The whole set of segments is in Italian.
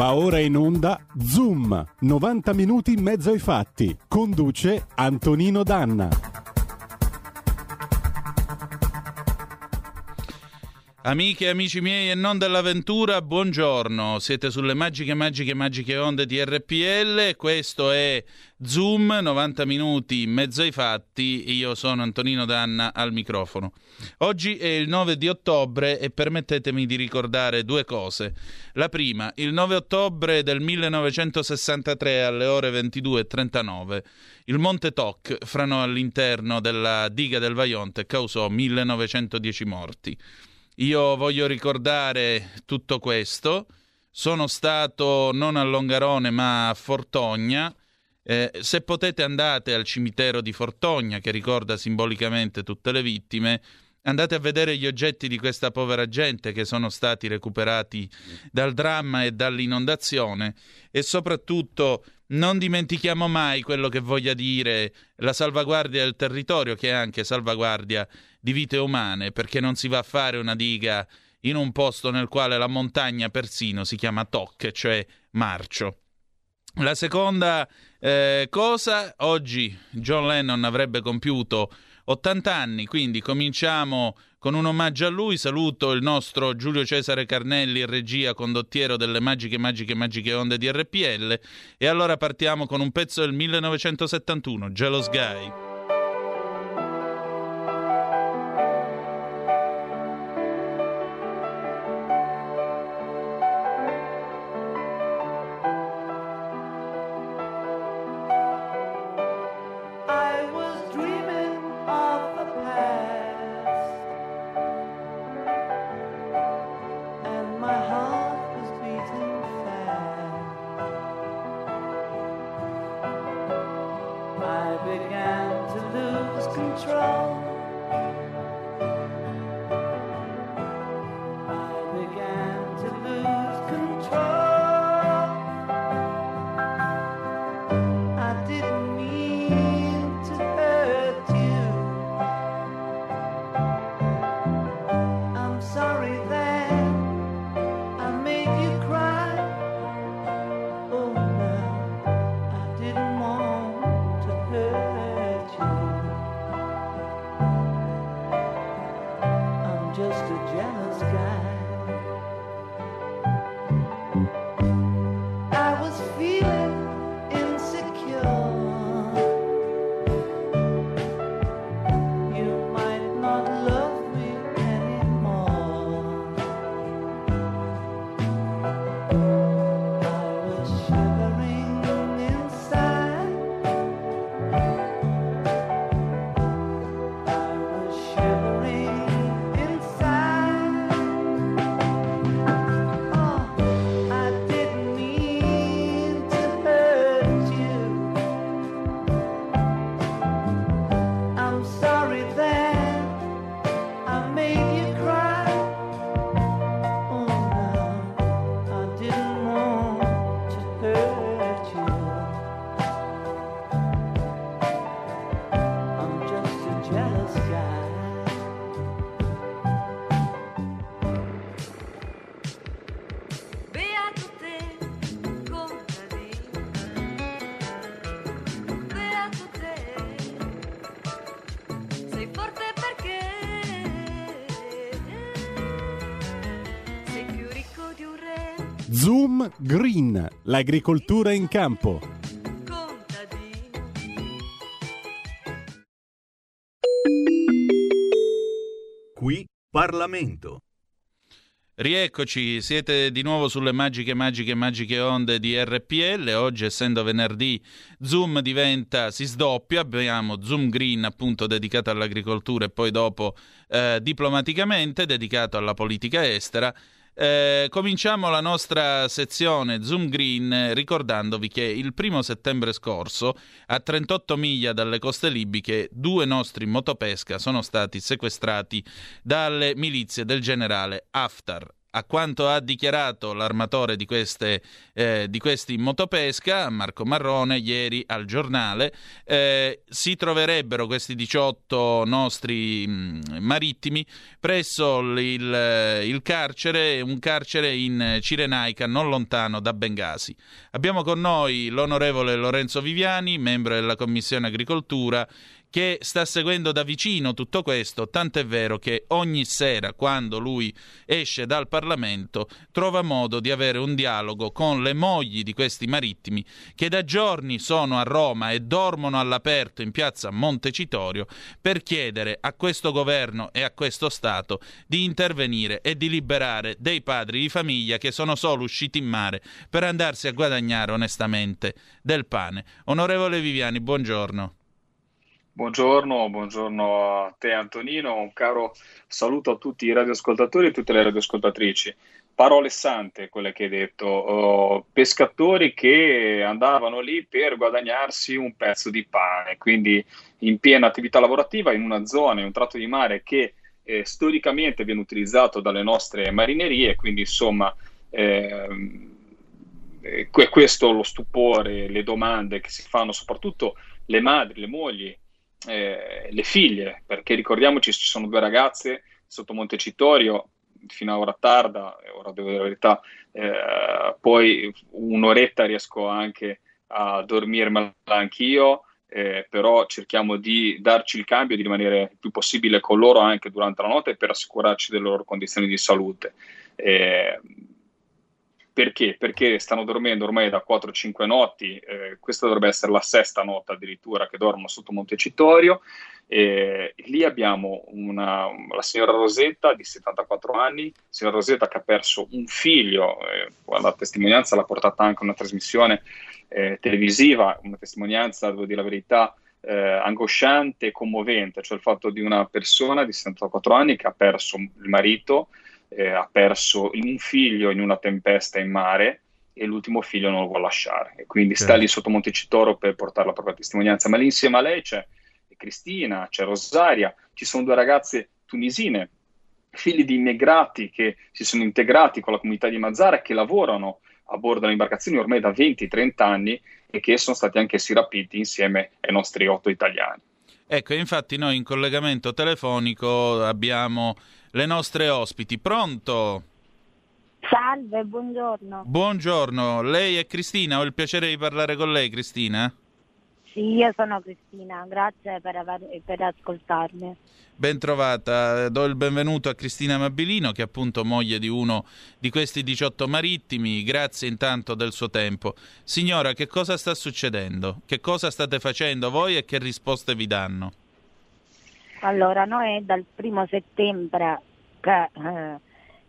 Va ora in onda Zoom, 90 minuti in mezzo ai fatti. Conduce Antonino Danna. Amiche e amici miei e non dell'avventura, buongiorno. Siete sulle magiche onde di RPL. Questo è Zoom, 90 minuti in mezzo ai fatti. Io sono Antonino Danna al microfono. Oggi è il 9 di ottobre e permettetemi di ricordare due cose. La prima, il 9 ottobre del 1963 alle ore 22:39 il Monte Toc franò all'interno della diga del Vajont e causò 1910 morti. Io voglio ricordare tutto questo, sono stato non a Longarone ma a Fortogna, se potete andate al cimitero di Fortogna che ricorda simbolicamente tutte le vittime, andate a vedere gli oggetti di questa povera gente che sono stati recuperati dal dramma e dall'inondazione e soprattutto non dimentichiamo mai quello che voglia dire la salvaguardia del territorio, che è anche salvaguardia di vite umane, perché non si va a fare una diga in un posto nel quale la montagna persino si chiama Toc, cioè marcio. La seconda cosa, oggi John Lennon avrebbe compiuto 80 anni, quindi cominciamo con un omaggio a lui. Saluto il nostro Giulio Cesare Carnelli, regia, condottiero delle magiche onde di RPL. E allora partiamo con un pezzo del 1971, Jealous Guy. Zoom Green, l'agricoltura in campo. Qui Parlamento. Rieccoci, siete di nuovo sulle magiche onde di RPL. Oggi, essendo venerdì, Zoom si sdoppia. Abbiamo Zoom Green, appunto, dedicato all'agricoltura e poi dopo diplomaticamente dedicato alla politica estera. Cominciamo la nostra sezione Zoom Green ricordandovi che il 1° settembre scorso a 38 miglia dalle coste libiche 2 nostri motopesca sono stati sequestrati dalle milizie del generale Haftar. A quanto ha dichiarato l'armatore di questi motopesca, Marco Marrone, ieri al giornale, si troverebbero questi 18 nostri marittimi presso il carcere, un carcere in Cirenaica, non lontano da Bengasi. Abbiamo con noi l'onorevole Lorenzo Viviani, membro della Commissione Agricoltura, che sta seguendo da vicino tutto questo, tant'è vero che ogni sera, quando lui esce dal Parlamento, trova modo di avere un dialogo con le mogli di questi marittimi, che da giorni sono a Roma e dormono all'aperto in piazza Montecitorio, per chiedere a questo governo e a questo Stato di intervenire e di liberare dei padri di famiglia che sono solo usciti in mare per andarsi a guadagnare onestamente del pane. Onorevole Viviani, buongiorno. Buongiorno a te Antonino, un caro saluto a tutti i radioascoltatori e tutte le radioascoltatrici. Parole sante quelle che hai detto, pescatori che andavano lì per guadagnarsi un pezzo di pane, quindi in piena attività lavorativa in una zona, in un tratto di mare che storicamente viene utilizzato dalle nostre marinerie, quindi insomma... questo lo stupore, le domande che si fanno soprattutto le madri, le mogli, le figlie, perché ricordiamoci ci sono due ragazze sotto Montecitorio fino a ora tarda, ora devo dire la verità, poi un'oretta riesco anche a dormirmela anch'io, però cerchiamo di darci il cambio, di rimanere il più possibile con loro anche durante la notte per assicurarci delle loro condizioni di salute. Perché? Perché stanno dormendo ormai da 4-5 notti, questa dovrebbe essere la sesta notte addirittura che dormono sotto Montecitorio, lì abbiamo la signora Rosetta di 74 anni, signora Rosetta che ha perso un figlio, la testimonianza l'ha portata anche una trasmissione televisiva, una testimonianza, devo dire la verità, angosciante e commovente, cioè il fatto di una persona di 74 anni che ha perso il marito, ha perso un figlio in una tempesta in mare e l'ultimo figlio non lo vuole lasciare e quindi sta lì sotto Montecitorio per portare la propria testimonianza, ma lì insieme a lei c'è Cristina, c'è Rosaria, ci sono due ragazze tunisine, figli di immigrati che si sono integrati con la comunità di Mazara e che lavorano a bordo delle imbarcazioni ormai da 20-30 anni e che sono stati anch'essi rapiti insieme ai nostri 8 italiani. Ecco, infatti noi in collegamento telefonico abbiamo le nostre ospiti. Pronto? Salve, buongiorno. Buongiorno, lei è Cristina, ho il piacere di parlare con lei, Cristina? Sì, io sono Cristina, grazie per ascoltarmi. Bentrovata, do il benvenuto a Cristina Mabilino, che è appunto moglie di uno di questi 18 marittimi, grazie intanto del suo tempo. Signora, che cosa sta succedendo? Che cosa state facendo voi e che risposte vi danno? Allora, noi è dal 1° settembre che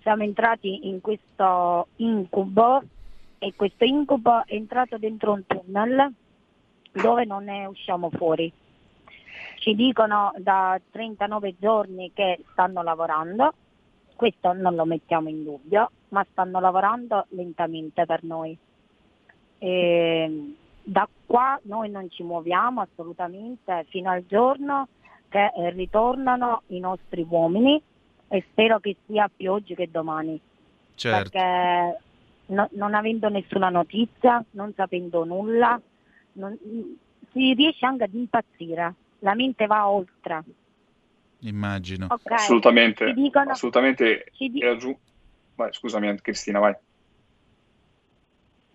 siamo entrati in questo incubo e questo incubo è entrato dentro un tunnel dove non ne usciamo fuori. Ci dicono da 39 giorni che stanno lavorando, questo non lo mettiamo in dubbio, ma stanno lavorando lentamente per noi. E da qua noi non ci muoviamo assolutamente fino al giorno che ritornano i nostri uomini e spero che sia più oggi che domani. Certo. Perché non avendo nessuna notizia, non sapendo nulla, si riesce anche ad impazzire, la mente va oltre. Immagino. Okay. Assolutamente. Vai, scusami Cristina, vai.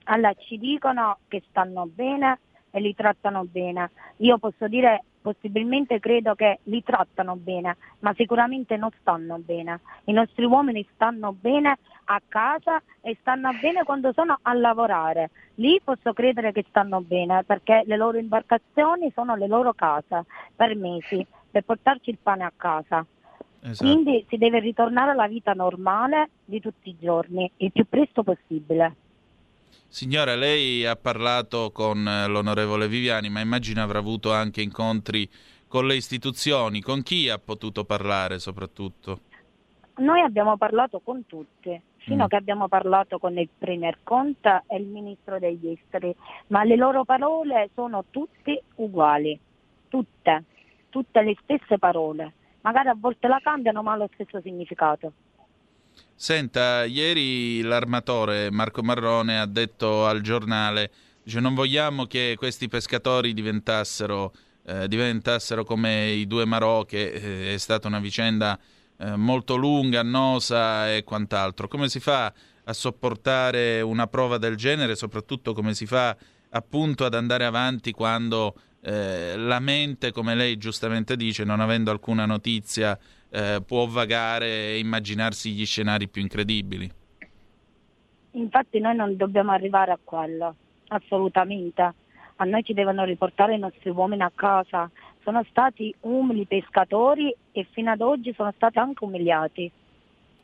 Allora, ci dicono che stanno bene e li trattano bene. Io posso dire, possibilmente credo che li trattano bene, ma sicuramente non stanno bene. I nostri uomini stanno bene a casa e stanno bene quando sono a lavorare. Lì posso credere che stanno bene, perché le loro imbarcazioni sono le loro case per mesi, per portarci il pane a casa. Esatto. Quindi si deve ritornare alla vita normale di tutti i giorni, il più presto possibile. Signora, lei ha parlato con l'onorevole Viviani, ma immagino avrà avuto anche incontri con le istituzioni. Con chi ha potuto parlare soprattutto? Noi abbiamo parlato con tutti, fino a che abbiamo parlato con il Premier Conte e il Ministro degli Esteri, ma le loro parole sono tutte uguali, tutte le stesse parole. Magari a volte la cambiano, ma ha lo stesso significato. Senta, ieri l'armatore Marco Marrone ha detto al giornale, dice, non vogliamo che questi pescatori diventassero come i due Marò, che è stata una vicenda molto lunga, annosa e quant'altro. Come si fa a sopportare una prova del genere? Soprattutto come si fa appunto ad andare avanti quando la mente, come lei giustamente dice, non avendo alcuna notizia, può vagare e immaginarsi gli scenari più incredibili? Infatti noi non dobbiamo arrivare a quello, assolutamente. A noi ci devono riportare i nostri uomini a casa. Sono stati umili pescatori e fino ad oggi sono stati anche umiliati.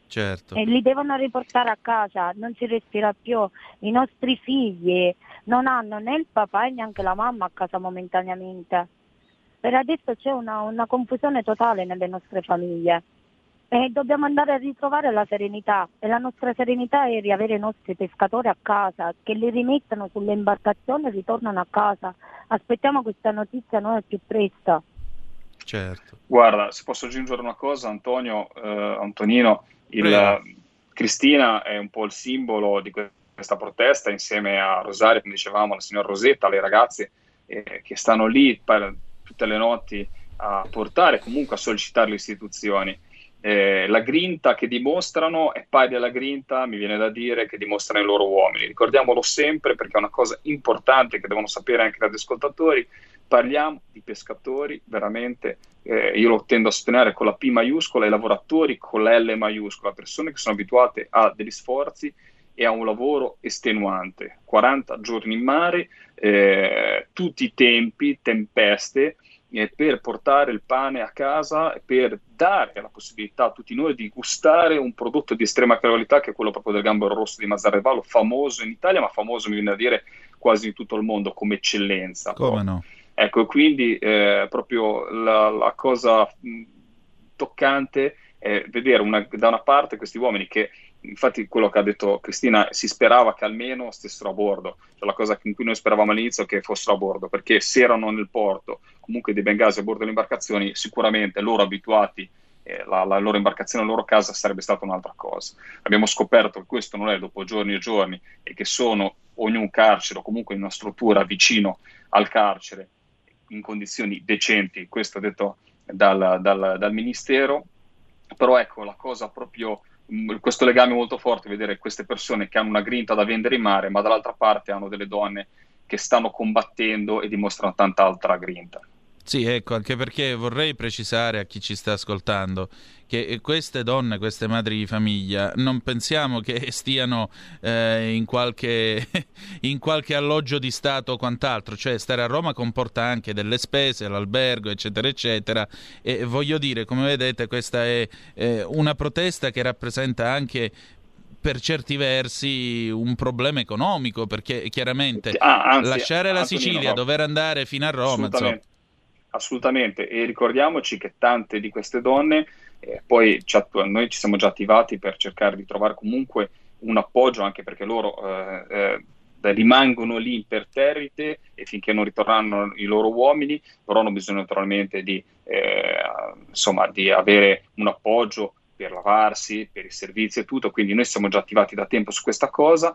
Certo. E li devono riportare a casa, non si respira più. I nostri figli non hanno né il papà e neanche la mamma a casa momentaneamente. Per adesso c'è una confusione totale nelle nostre famiglie e dobbiamo andare a ritrovare la serenità, e la nostra serenità è riavere i nostri pescatori a casa, che li rimettano sulle imbarcazioni e ritornano a casa. Aspettiamo questa notizia noi al più presto. Certo. Guarda, se posso aggiungere una cosa, Antonino, Cristina è un po' il simbolo di questa protesta, insieme a Rosario, come dicevamo, la signora Rosetta, le ragazze che stanno lì per tutte le notti a portare, comunque a sollecitare le istituzioni. La grinta che dimostrano è pari alla grinta, mi viene da dire, che dimostrano i loro uomini. Ricordiamolo sempre, perché è una cosa importante che devono sapere anche gli ascoltatori. Parliamo di pescatori veramente, io lo tendo a sostenere con la P maiuscola, e lavoratori con la L maiuscola, persone che sono abituate a degli sforzi e a un lavoro estenuante, 40 giorni in mare, tutti i tempi, tempeste, per portare il pane a casa, per dare la possibilità a tutti noi di gustare un prodotto di estrema qualità, che è quello proprio del gambero rosso di Mazara del Vallo, famoso in Italia, ma famoso, mi viene da dire, quasi in tutto il mondo come eccellenza. Come no? Ecco, quindi proprio la cosa toccante è vedere da una parte questi uomini che, infatti quello che ha detto Cristina, si sperava che almeno stessero a bordo, cioè la cosa in cui noi speravamo all'inizio è che fossero a bordo, perché se erano nel porto comunque di Bengasi a bordo delle imbarcazioni, sicuramente loro abituati, la loro imbarcazione, la loro casa, sarebbe stata un'altra cosa. Abbiamo scoperto che questo non è, dopo giorni e giorni, e che sono ogni un carcere o comunque in una struttura vicino al carcere in condizioni decenti, questo detto dal Ministero. Però ecco, la cosa proprio, questo legame molto forte, vedere queste persone che hanno una grinta da vendere in mare, ma dall'altra parte hanno delle donne che stanno combattendo e dimostrano tanta altra grinta. Sì, ecco, anche perché vorrei precisare a chi ci sta ascoltando che queste donne, queste madri di famiglia, non pensiamo che stiano in qualche alloggio di Stato o quant'altro, cioè stare a Roma comporta anche delle spese, l'albergo, eccetera, eccetera, e voglio dire, come vedete, questa è una protesta che rappresenta anche, per certi versi, un problema economico, perché chiaramente lasciare la Sicilia, no, dover andare fino a Roma, insomma. Assolutamente, e ricordiamoci che tante di queste donne, poi noi ci siamo già attivati per cercare di trovare comunque un appoggio, anche perché loro rimangono lì imperterrite, e finché non ritorneranno i loro uomini, però hanno bisogno naturalmente di avere un appoggio per lavarsi, per i servizi e tutto, quindi noi siamo già attivati da tempo su questa cosa,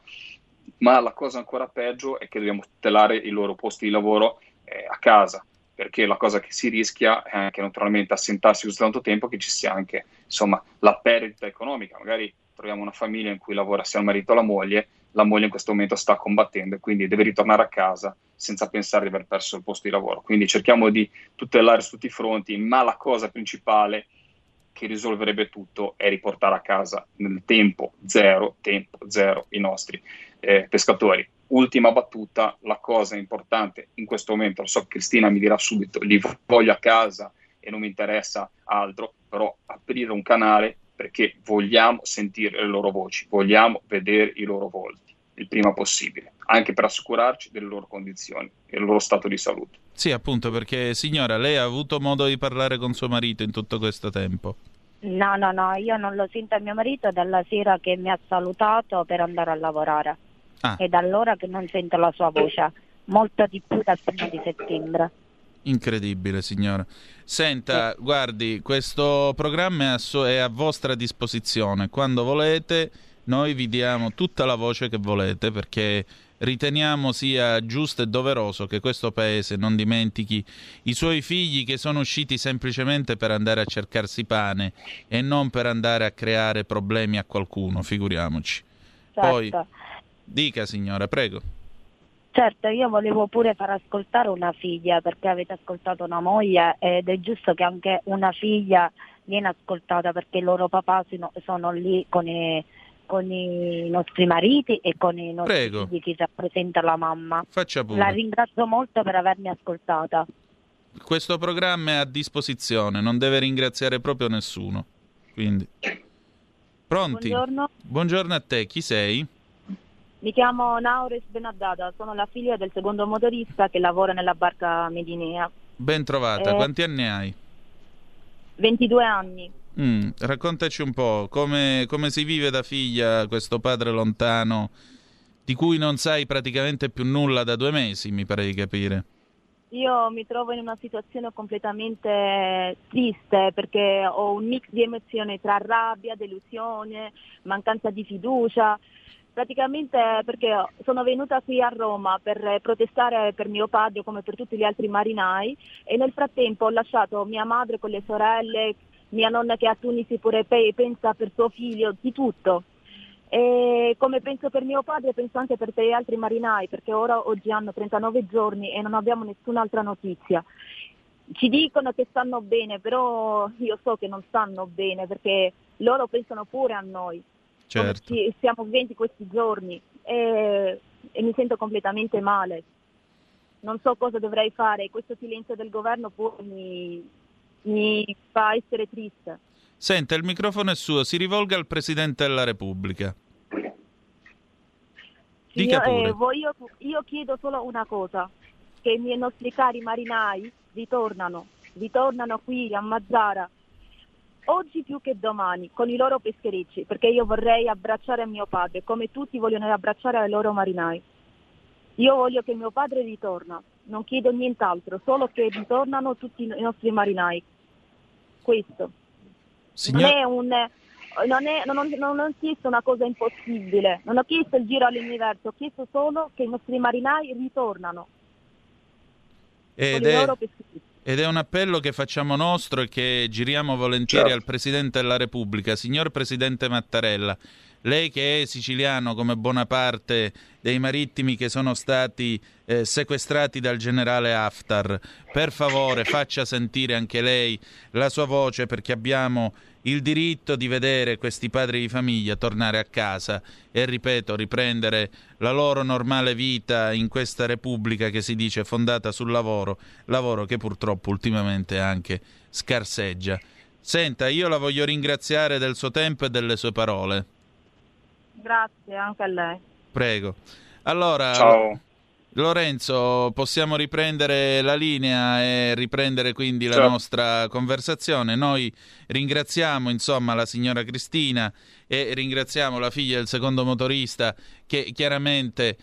ma la cosa ancora peggio è che dobbiamo tutelare i loro posti di lavoro a casa, perché la cosa che si rischia è anche naturalmente assentarsi così tanto tempo che ci sia anche, insomma, la perdita economica. Magari troviamo una famiglia in cui lavora sia il marito o la moglie in questo momento sta combattendo e quindi deve ritornare a casa senza pensare di aver perso il posto di lavoro. Quindi cerchiamo di tutelare su tutti i fronti, ma la cosa principale che risolverebbe tutto è riportare a casa nel tempo zero i nostri pescatori. Ultima battuta, la cosa importante in questo momento, lo so che Cristina mi dirà subito, li voglio a casa e non mi interessa altro, però aprire un canale, perché vogliamo sentire le loro voci, vogliamo vedere i loro volti il prima possibile, anche per assicurarci delle loro condizioni e del loro stato di salute. Sì, appunto, perché signora, lei ha avuto modo di parlare con suo marito in tutto questo tempo? No, io non lo sento a mio marito dalla sera che mi ha salutato per andare a lavorare. Ah. E da allora che non sento la sua voce, molto di più dal 1 di settembre. Incredibile, signora. Senta, guardi, questo programma è a vostra disposizione. Quando volete, noi vi diamo tutta la voce che volete, perché riteniamo sia giusto e doveroso che questo paese non dimentichi i suoi figli, che sono usciti semplicemente per andare a cercarsi pane e non per andare a creare problemi a qualcuno, figuriamoci. Certo. Poi, dica, signora, prego. Certo, io volevo pure far ascoltare una figlia, perché avete ascoltato una moglie ed è giusto che anche una figlia viene ascoltata, perché i loro papà sono lì con i nostri mariti e con i nostri Prego. Figli che rappresenta la mamma. Faccia pure. La ringrazio molto per avermi ascoltata. Questo programma è a disposizione, non deve ringraziare proprio nessuno. Quindi. Pronti? Buongiorno. Buongiorno a te, chi sei? Mi chiamo Naures Benaddada, sono la figlia del secondo motorista che lavora nella barca Medinea. Ben trovata, quanti anni hai? 22 anni. Raccontaci un po' come si vive da figlia questo padre lontano, di cui non sai praticamente più nulla da 2 mesi, mi pare di capire. Io mi trovo in una situazione completamente triste, perché ho un mix di emozioni tra rabbia, delusione, mancanza di fiducia. Praticamente perché sono venuta qui a Roma per protestare per mio padre come per tutti gli altri marinai, e nel frattempo ho lasciato mia madre con le sorelle, mia nonna che a Tunisi pure pensa per suo figlio, di tutto. E come penso per mio padre penso anche per gli altri marinai, perché oggi hanno 39 giorni e non abbiamo nessun'altra notizia. Ci dicono che stanno bene, però io so che non stanno bene, perché loro pensano pure a noi. Certo. Stiamo vivendo questi giorni e mi sento completamente male, non so cosa dovrei fare. Questo silenzio del governo pure mi fa essere triste. Senta, il microfono è suo, si rivolga al Presidente della Repubblica. Dica pure. Io chiedo solo una cosa, che i nostri cari marinai ritornano qui a Mazara oggi più che domani con i loro pescherecci, perché io vorrei abbracciare mio padre come tutti vogliono abbracciare i loro marinai. Io voglio che mio padre ritorna, non chiedo nient'altro, solo che ritornano tutti i nostri marinai. Questo non ho chiesto una cosa impossibile, non ho chiesto il giro all'universo, ho chiesto solo che i nostri marinai ritornano con i loro pescherecci. Ed è un appello che facciamo nostro e che giriamo volentieri al Presidente della Repubblica. Signor Presidente Mattarella, lei che è siciliano come buona parte dei marittimi che sono stati sequestrati dal generale Haftar, per favore faccia sentire anche lei la sua voce, perché abbiamo il diritto di vedere questi padri di famiglia tornare a casa e, ripeto, riprendere la loro normale vita in questa Repubblica che si dice fondata sul lavoro che purtroppo ultimamente anche scarseggia. Senta, io la voglio ringraziare del suo tempo e delle sue parole. Grazie, anche a lei. Prego. Allora, ciao. Lorenzo, possiamo riprendere la linea e riprendere quindi la nostra conversazione. Noi ringraziamo insomma la signora Cristina e ringraziamo la figlia del secondo motorista, che chiaramente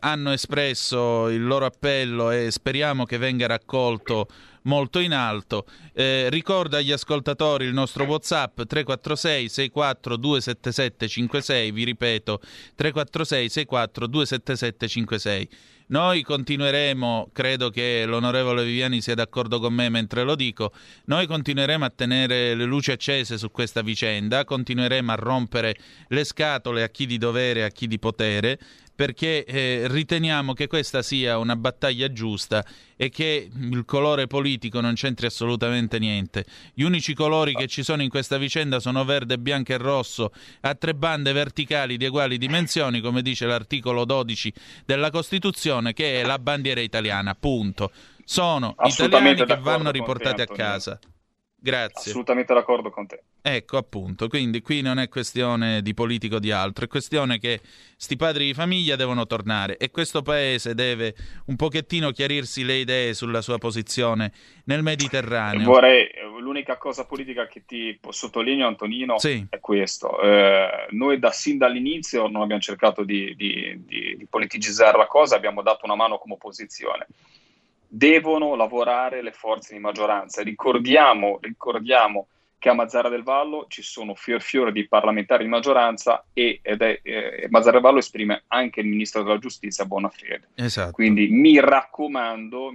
hanno espresso il loro appello e speriamo che venga raccolto molto in alto. Ricorda agli ascoltatori il nostro WhatsApp 346 64 277 56, vi ripeto 346 64 277 56. Noi continueremo, credo che l'onorevole Viviani sia d'accordo con me mentre lo dico, noi continueremo a tenere le luci accese su questa vicenda, continueremo a rompere le scatole a chi di dovere e a chi di potere, perché riteniamo che questa sia una battaglia giusta e che il colore politico non c'entri assolutamente niente. Gli unici colori che ci sono in questa vicenda sono verde, bianco e rosso, a 3 bande verticali di uguali dimensioni, come dice l'articolo 12 della Costituzione, che è la bandiera italiana, punto. Sono italiani che vanno riportati a casa. Grazie. Assolutamente d'accordo con te. Ecco, appunto, quindi qui non è questione di politico o di altro, è questione che sti padri di famiglia devono tornare e questo paese deve un pochettino chiarirsi le idee sulla sua posizione nel Mediterraneo. L'unica cosa politica che ti sottolineo, Antonino, è questo. Noi sin dall'inizio non abbiamo cercato di politicizzare la cosa, abbiamo dato una mano come opposizione. devono lavorare le forze di maggioranza. Ricordiamo che a Mazara del Vallo ci sono fior di parlamentari di maggioranza e Mazara del Vallo esprime anche il ministro della giustizia Bonafede. Esatto. Quindi mi raccomando,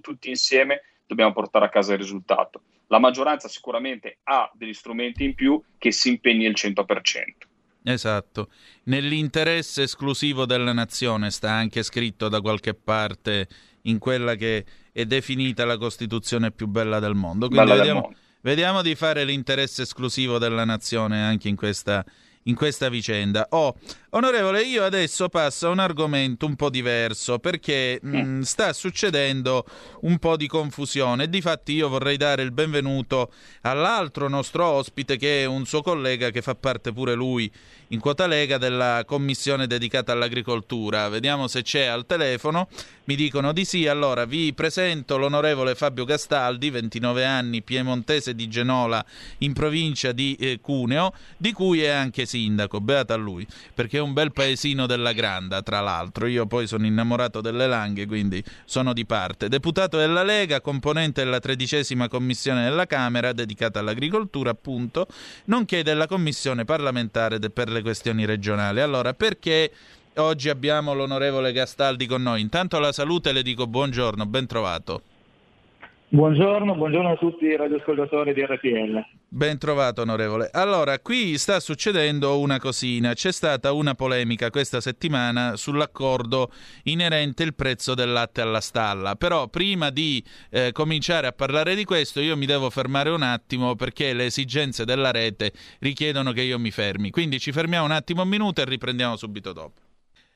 tutti insieme dobbiamo portare a casa il risultato. La maggioranza sicuramente ha degli strumenti in più, che si impegni il 100%. Esatto. Nell'interesse esclusivo della nazione, sta anche scritto da qualche parte in quella che è definita la Costituzione più bella del mondo. Quindi vediamo di fare l'interesse esclusivo della nazione anche in questa vicenda. Onorevole, io adesso passo a un argomento un po' diverso, perché sta succedendo un po' di confusione. Difatti io vorrei dare il benvenuto all'altro nostro ospite, che è un suo collega che fa parte pure lui in quota Lega della commissione dedicata all'agricoltura. Vediamo se c'è al telefono. Mi dicono di sì. Allora vi presento l'onorevole Flavio Gastaldi, 29 anni, piemontese di Genola in provincia di Cuneo, di cui è anche sindaco, beata lui, perché è un bel paesino della Granda, tra l'altro. Io poi sono innamorato delle Langhe, quindi sono di parte. Deputato della Lega, componente della 13ª commissione della Camera dedicata all'agricoltura, appunto, nonché della commissione parlamentare per le questioni regionali. Allora, perché oggi abbiamo l'onorevole Gastaldi con noi? Intanto la saluto e le dico buongiorno, ben trovato. Buongiorno a tutti i radioascoltatori di RPL. Ben trovato, onorevole. Allora, qui sta succedendo una cosina. C'è stata una polemica questa settimana sull'accordo inerente il prezzo del latte alla stalla. Però prima di cominciare a parlare di questo, io mi devo fermare un attimo, perché le esigenze della rete richiedono che io mi fermi. Quindi ci fermiamo un attimo, un minuto, e riprendiamo subito dopo.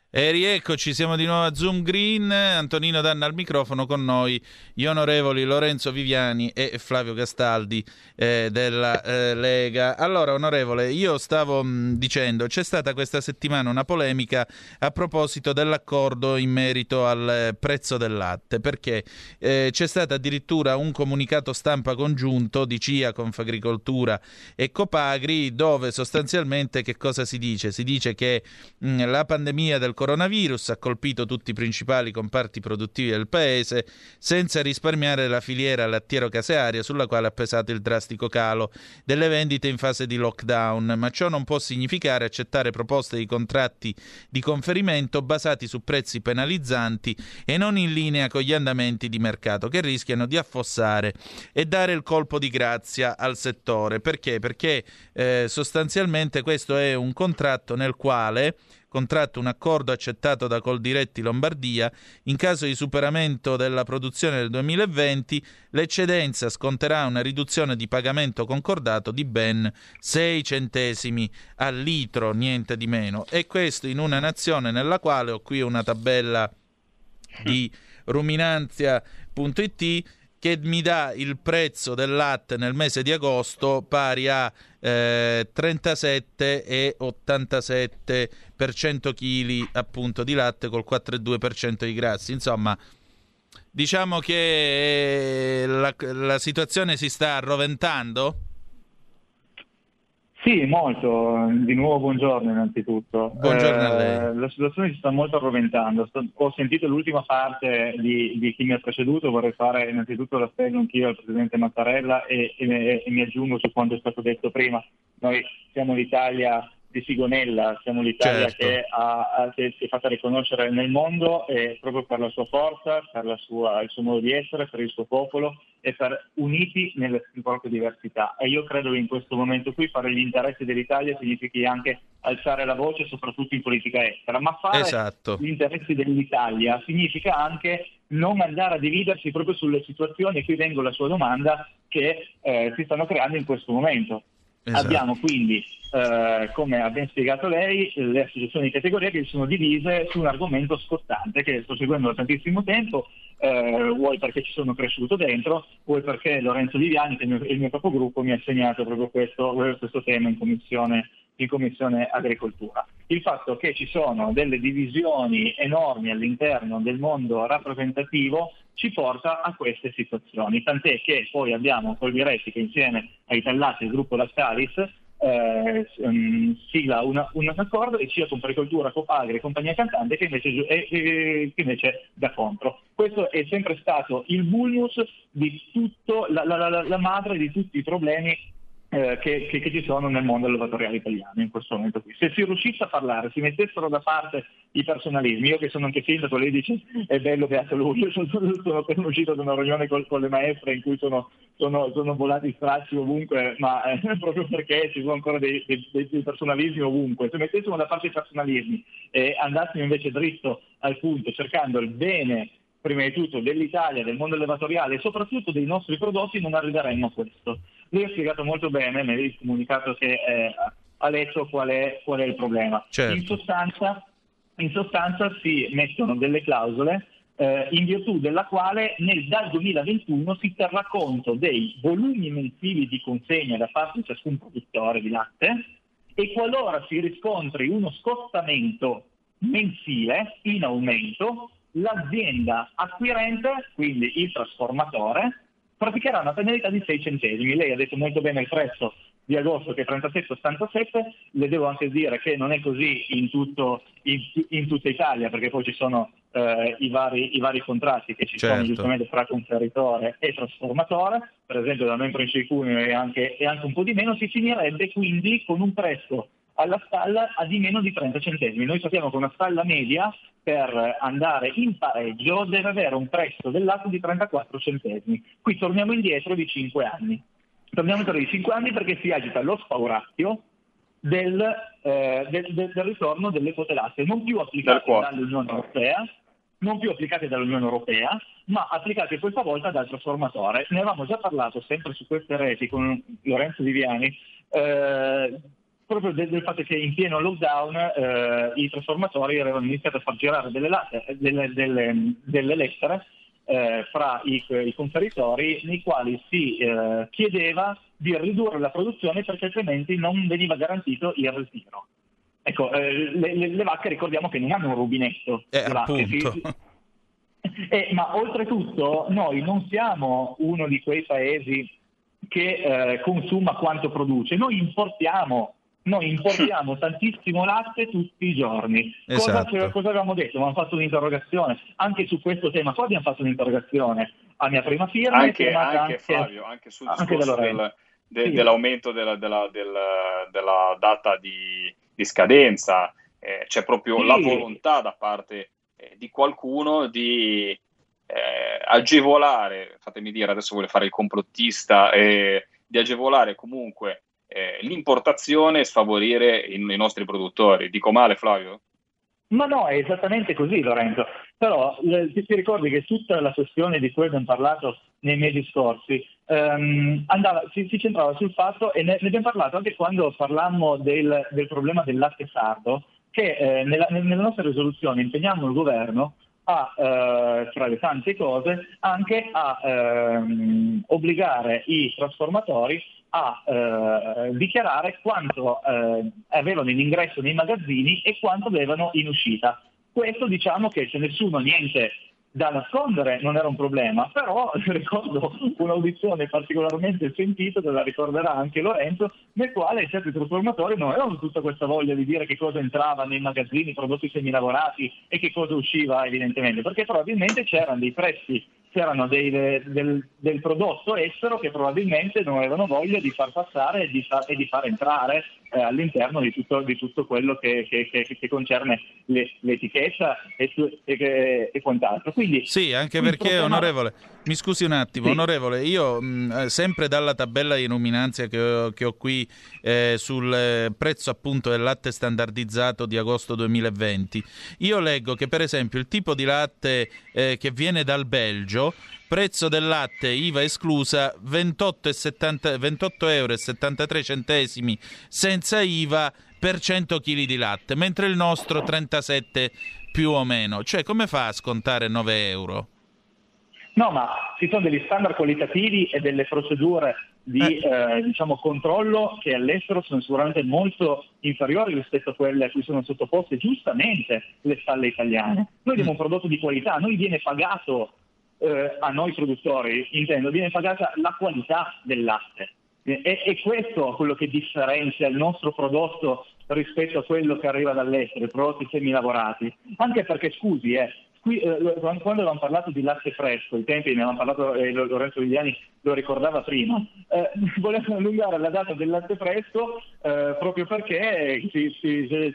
E rieccoci, siamo di nuovo a Zoom Green, Antonino Danna al microfono, con noi gli onorevoli Lorenzo Viviani e Flavio Gastaldi della Lega. Allora, onorevole, io stavo dicendo, c'è stata questa settimana una polemica a proposito dell'accordo in merito al prezzo del latte, perché c'è stato addirittura un comunicato stampa congiunto di CIA, Confagricoltura e Copagri, dove sostanzialmente che cosa si dice? Si dice che la pandemia del coronavirus ha colpito tutti i principali comparti produttivi del paese, senza risparmiare la filiera lattiero-casearia, sulla quale ha pesato il drastico calo delle vendite in fase di lockdown, ma ciò non può significare accettare proposte di contratti di conferimento basati su prezzi penalizzanti e non in linea con gli andamenti di mercato, che rischiano di affossare e dare il colpo di grazia al settore. Perché? Perché sostanzialmente questo è un contratto nel quale un accordo accettato da Coldiretti Lombardia, in caso di superamento della produzione del 2020, l'eccedenza sconterà una riduzione di pagamento concordato di ben 6 centesimi al litro, niente di meno. E questo in una nazione nella quale, ho qui una tabella di ruminanzia.it, che mi dà il prezzo del latte nel mese di agosto pari a 37,87 per 100 kg appunto di latte, col 4,2% di grassi. Insomma, diciamo che la situazione si sta arroventando? Sì, molto. Di nuovo buongiorno innanzitutto. Buongiorno a lei. La situazione si sta molto arroventando. Ho sentito l'ultima parte di chi mi ha preceduto. Vorrei fare innanzitutto la spesa anch'io al Presidente Mattarella e mi aggiungo su quanto è stato detto prima. Noi siamo l'Italia di Sigonella, siamo l'Italia, certo, che si è fatta riconoscere nel mondo proprio per la sua forza, per il suo modo di essere, per il suo popolo e per uniti nelle proprie diversità. E io credo che in questo momento qui fare gli interessi dell'Italia significhi anche alzare la voce, soprattutto in politica estera, ma fare, esatto, gli interessi dell'Italia significa anche non andare a dividersi proprio sulle situazioni, e qui vengo alla sua domanda, che si stanno creando in questo momento. Esatto. Abbiamo quindi, come ha ben spiegato lei, le associazioni di categoria che si sono divise su un argomento scottante, che sto seguendo da tantissimo tempo, vuoi perché ci sono cresciuto dentro, vuoi perché Lorenzo Viviani, che è il mio capogruppo, mi ha segnato proprio questo tema in commissione agricoltura. Il fatto che ci sono delle divisioni enormi all'interno del mondo rappresentativo ci porta a queste situazioni, tant'è che poi abbiamo Coldiretti che insieme ai Tallati, il gruppo Lactalis, sigla un accordo e sia Confagricoltura, Copagri e compagnia cantante che invece da contro. Questo è sempre stato il bullius di tutto, la madre di tutti i problemi che ci sono nel mondo allevatoriale italiano in questo momento qui. Se si riuscisse a parlare, si mettessero da parte i personalismi, io che sono anche sindaco, lei dice è bello, beato lui, io sono appena uscito da una riunione con le maestre in cui sono volati stracci ovunque, ma proprio perché ci sono ancora dei personalismi ovunque. Se mettessimo da parte i personalismi e andassimo invece dritto al punto, cercando il bene prima di tutto dell'Italia, del mondo allevatoriale e soprattutto dei nostri prodotti, non arriveremmo a questo. Lui ha spiegato molto bene nel comunicato che ha letto qual è il problema. Certo. In sostanza si mettono delle clausole in virtù della quale dal 2021 si terrà conto dei volumi mensili di consegna da parte di ciascun produttore di latte e qualora si riscontri uno scostamento mensile in aumento, l'azienda acquirente, quindi il trasformatore, praticherà una penalità di 6 centesimi. Lei ha detto molto bene il prezzo di agosto che è 37,87, le devo anche dire che non è così in tutta Italia, perché poi ci sono i vari contratti che ci sono giustamente fra conferitore e trasformatore, per esempio da noi in provincia di Cuneo è anche un po' di meno, si finirebbe quindi con un prezzo alla stalla a di meno di 30 centesimi. Noi sappiamo che una stalla media per andare in pareggio deve avere un prezzo del latte di 34 centesimi. Qui torniamo indietro di 5 anni. Torniamo indietro di 5 anni perché si agita lo spauracchio del ritorno delle quote latte, non più applicate dall'Unione Europea, ma applicate questa volta dal trasformatore. Ne avevamo già parlato sempre su queste reti con Lorenzo Viviani, proprio del fatto che in pieno lockdown i trasformatori avevano iniziato a far girare delle lettere fra i conferitori nei quali si chiedeva di ridurre la produzione perché altrimenti non veniva garantito il ritiro. Ecco, le vacche ricordiamo che non hanno un rubinetto. Ma oltretutto noi non siamo uno di quei paesi che consuma quanto produce, noi importiamo tantissimo latte tutti i giorni. Esatto. Cosa avevamo detto? Abbiamo fatto un'interrogazione anche su questo tema. Qua abbiamo fatto un'interrogazione a mia prima firma. Anche Flavio, anche sul discorso dell'aumento della data di scadenza. C'è proprio la volontà da parte di qualcuno di agevolare, fatemi dire, adesso vuole fare il complottista, di agevolare comunque l'importazione e sfavorire i nostri produttori. Dico male, Flavio? Ma no, è esattamente così, Lorenzo. Però se ti ricordi che tutta la questione di cui abbiamo parlato nei mesi scorsi si centrava sul fatto, e ne abbiamo parlato anche quando parlammo del problema del latte sardo, che nella nostra risoluzione impegniamo il governo a tra le tante cose anche a obbligare i trasformatori a dichiarare quanto avevano in ingresso nei magazzini e quanto avevano in uscita. Questo, diciamo che se nessuno niente da nascondere non era un problema, però ricordo un'audizione particolarmente sentita, te la ricorderà anche Lorenzo, nel quale certi trasformatori non avevano tutta questa voglia di dire che cosa entrava nei magazzini, prodotti semilavorati e che cosa usciva evidentemente, perché probabilmente c'erano dei prezzi, c'erano del prodotto estero che probabilmente non avevano voglia di far passare e di far entrare all'interno di tutto quello che concerne l'etichetta e quant'altro. Quindi, sì, anche perché, onorevole, mi scusi un attimo, sì. Onorevole, io sempre dalla tabella di nominanza che ho qui sul prezzo appunto del latte standardizzato di agosto 2020, io leggo che per esempio il tipo di latte che viene dal Belgio, prezzo del latte IVA esclusa 28,73 euro senza IVA per 100 kg di latte, mentre il nostro 37 più o meno. Cioè, come fa a scontare 9 euro? No, ma ci sono degli standard qualitativi e delle procedure di controllo che all'estero sono sicuramente molto inferiori rispetto a quelle a cui sono sottoposte giustamente le stalle italiane. Noi abbiamo un prodotto di qualità, noi viene pagato a noi produttori, intendo, viene pagata la qualità del latte. E questo è quello che differenzia il nostro prodotto rispetto a quello che arriva dall'estero, i prodotti semilavorati. Anche perché, scusi, qui, quando abbiamo parlato di latte fresco, i tempi ne avevamo parlato, Lorenzo Viviani lo ricordava prima, volevano allungare la data del latte fresco proprio perché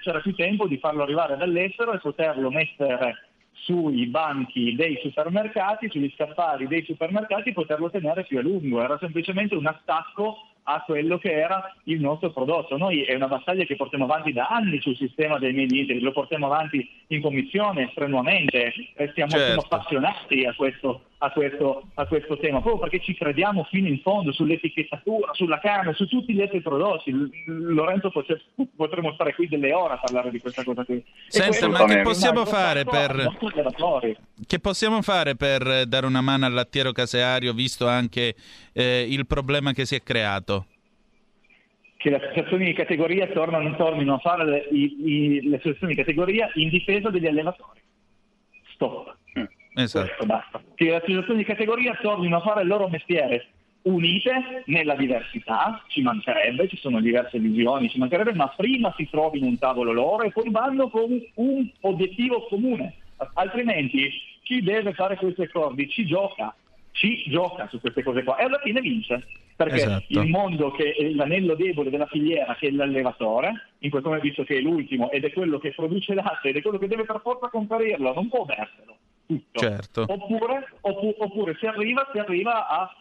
c'era più tempo di farlo arrivare dall'estero e poterlo mettere sui banchi dei supermercati, sugli scaffali dei supermercati, poterlo tenere più a lungo. Era semplicemente un attacco a quello che era il nostro prodotto. Noi è una battaglia che portiamo avanti da anni sul sistema dei made in Italy, lo portiamo avanti in commissione strenuamente, siamo appassionati a questo tema, proprio perché ci crediamo fino in fondo sull'etichettatura, sulla carne, su tutti gli altri prodotti. Lorenzo, potremmo stare qui delle ore a parlare di questa cosa qui. Senta, ma che possiamo fare per dare una mano al lattiero caseario, visto anche il problema che si è creato? Che le associazioni di categoria tornino a fare le associazioni di categoria in difesa degli allevatori. Stop. Esatto. Basta. Che le associazioni di categoria tornino a fare il loro mestiere, unite nella diversità, ci mancherebbe, ci sono diverse visioni, ci mancherebbe, ma prima si trovino un tavolo loro e poi vanno con un obiettivo comune. Altrimenti chi deve fare questi accordi ci gioca su queste cose qua e alla fine vince, perché il mondo che è l'anello debole della filiera, che è l'allevatore, in questo momento, visto che è l'ultimo ed è quello che produce latte ed è quello che deve per forza comparirlo, non può verselo tutto. Certo. Oppure si arriva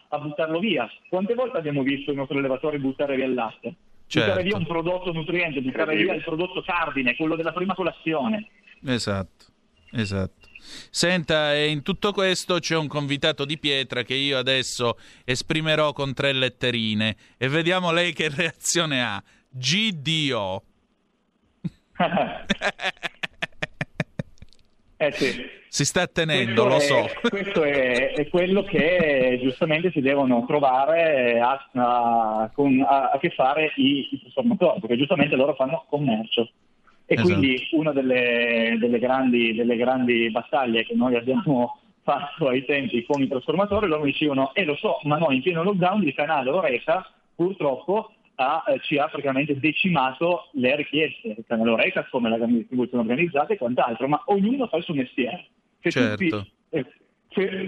a buttarlo via. Quante volte abbiamo visto i nostri allevatori buttare via il latte? Certo. Buttare via un prodotto nutriente, buttare via il prodotto cardine, quello della prima colazione. Esatto. Senta, in tutto questo c'è un convitato di pietra che io adesso esprimerò con 3 letterine e vediamo lei che reazione ha. GDO. Sì. Si sta tenendo, Questo è quello che giustamente si devono trovare a che fare i trasformatori, perché giustamente loro fanno commercio. E quindi una delle grandi battaglie che noi abbiamo fatto ai tempi con i trasformatori, loro mi dicevano, lo so, ma noi in pieno lockdown il canale Oreca purtroppo ci ha praticamente decimato le richieste. Il canale Oreca, come la distribuzione organizzata e quant'altro, ma ognuno fa il suo mestiere. Se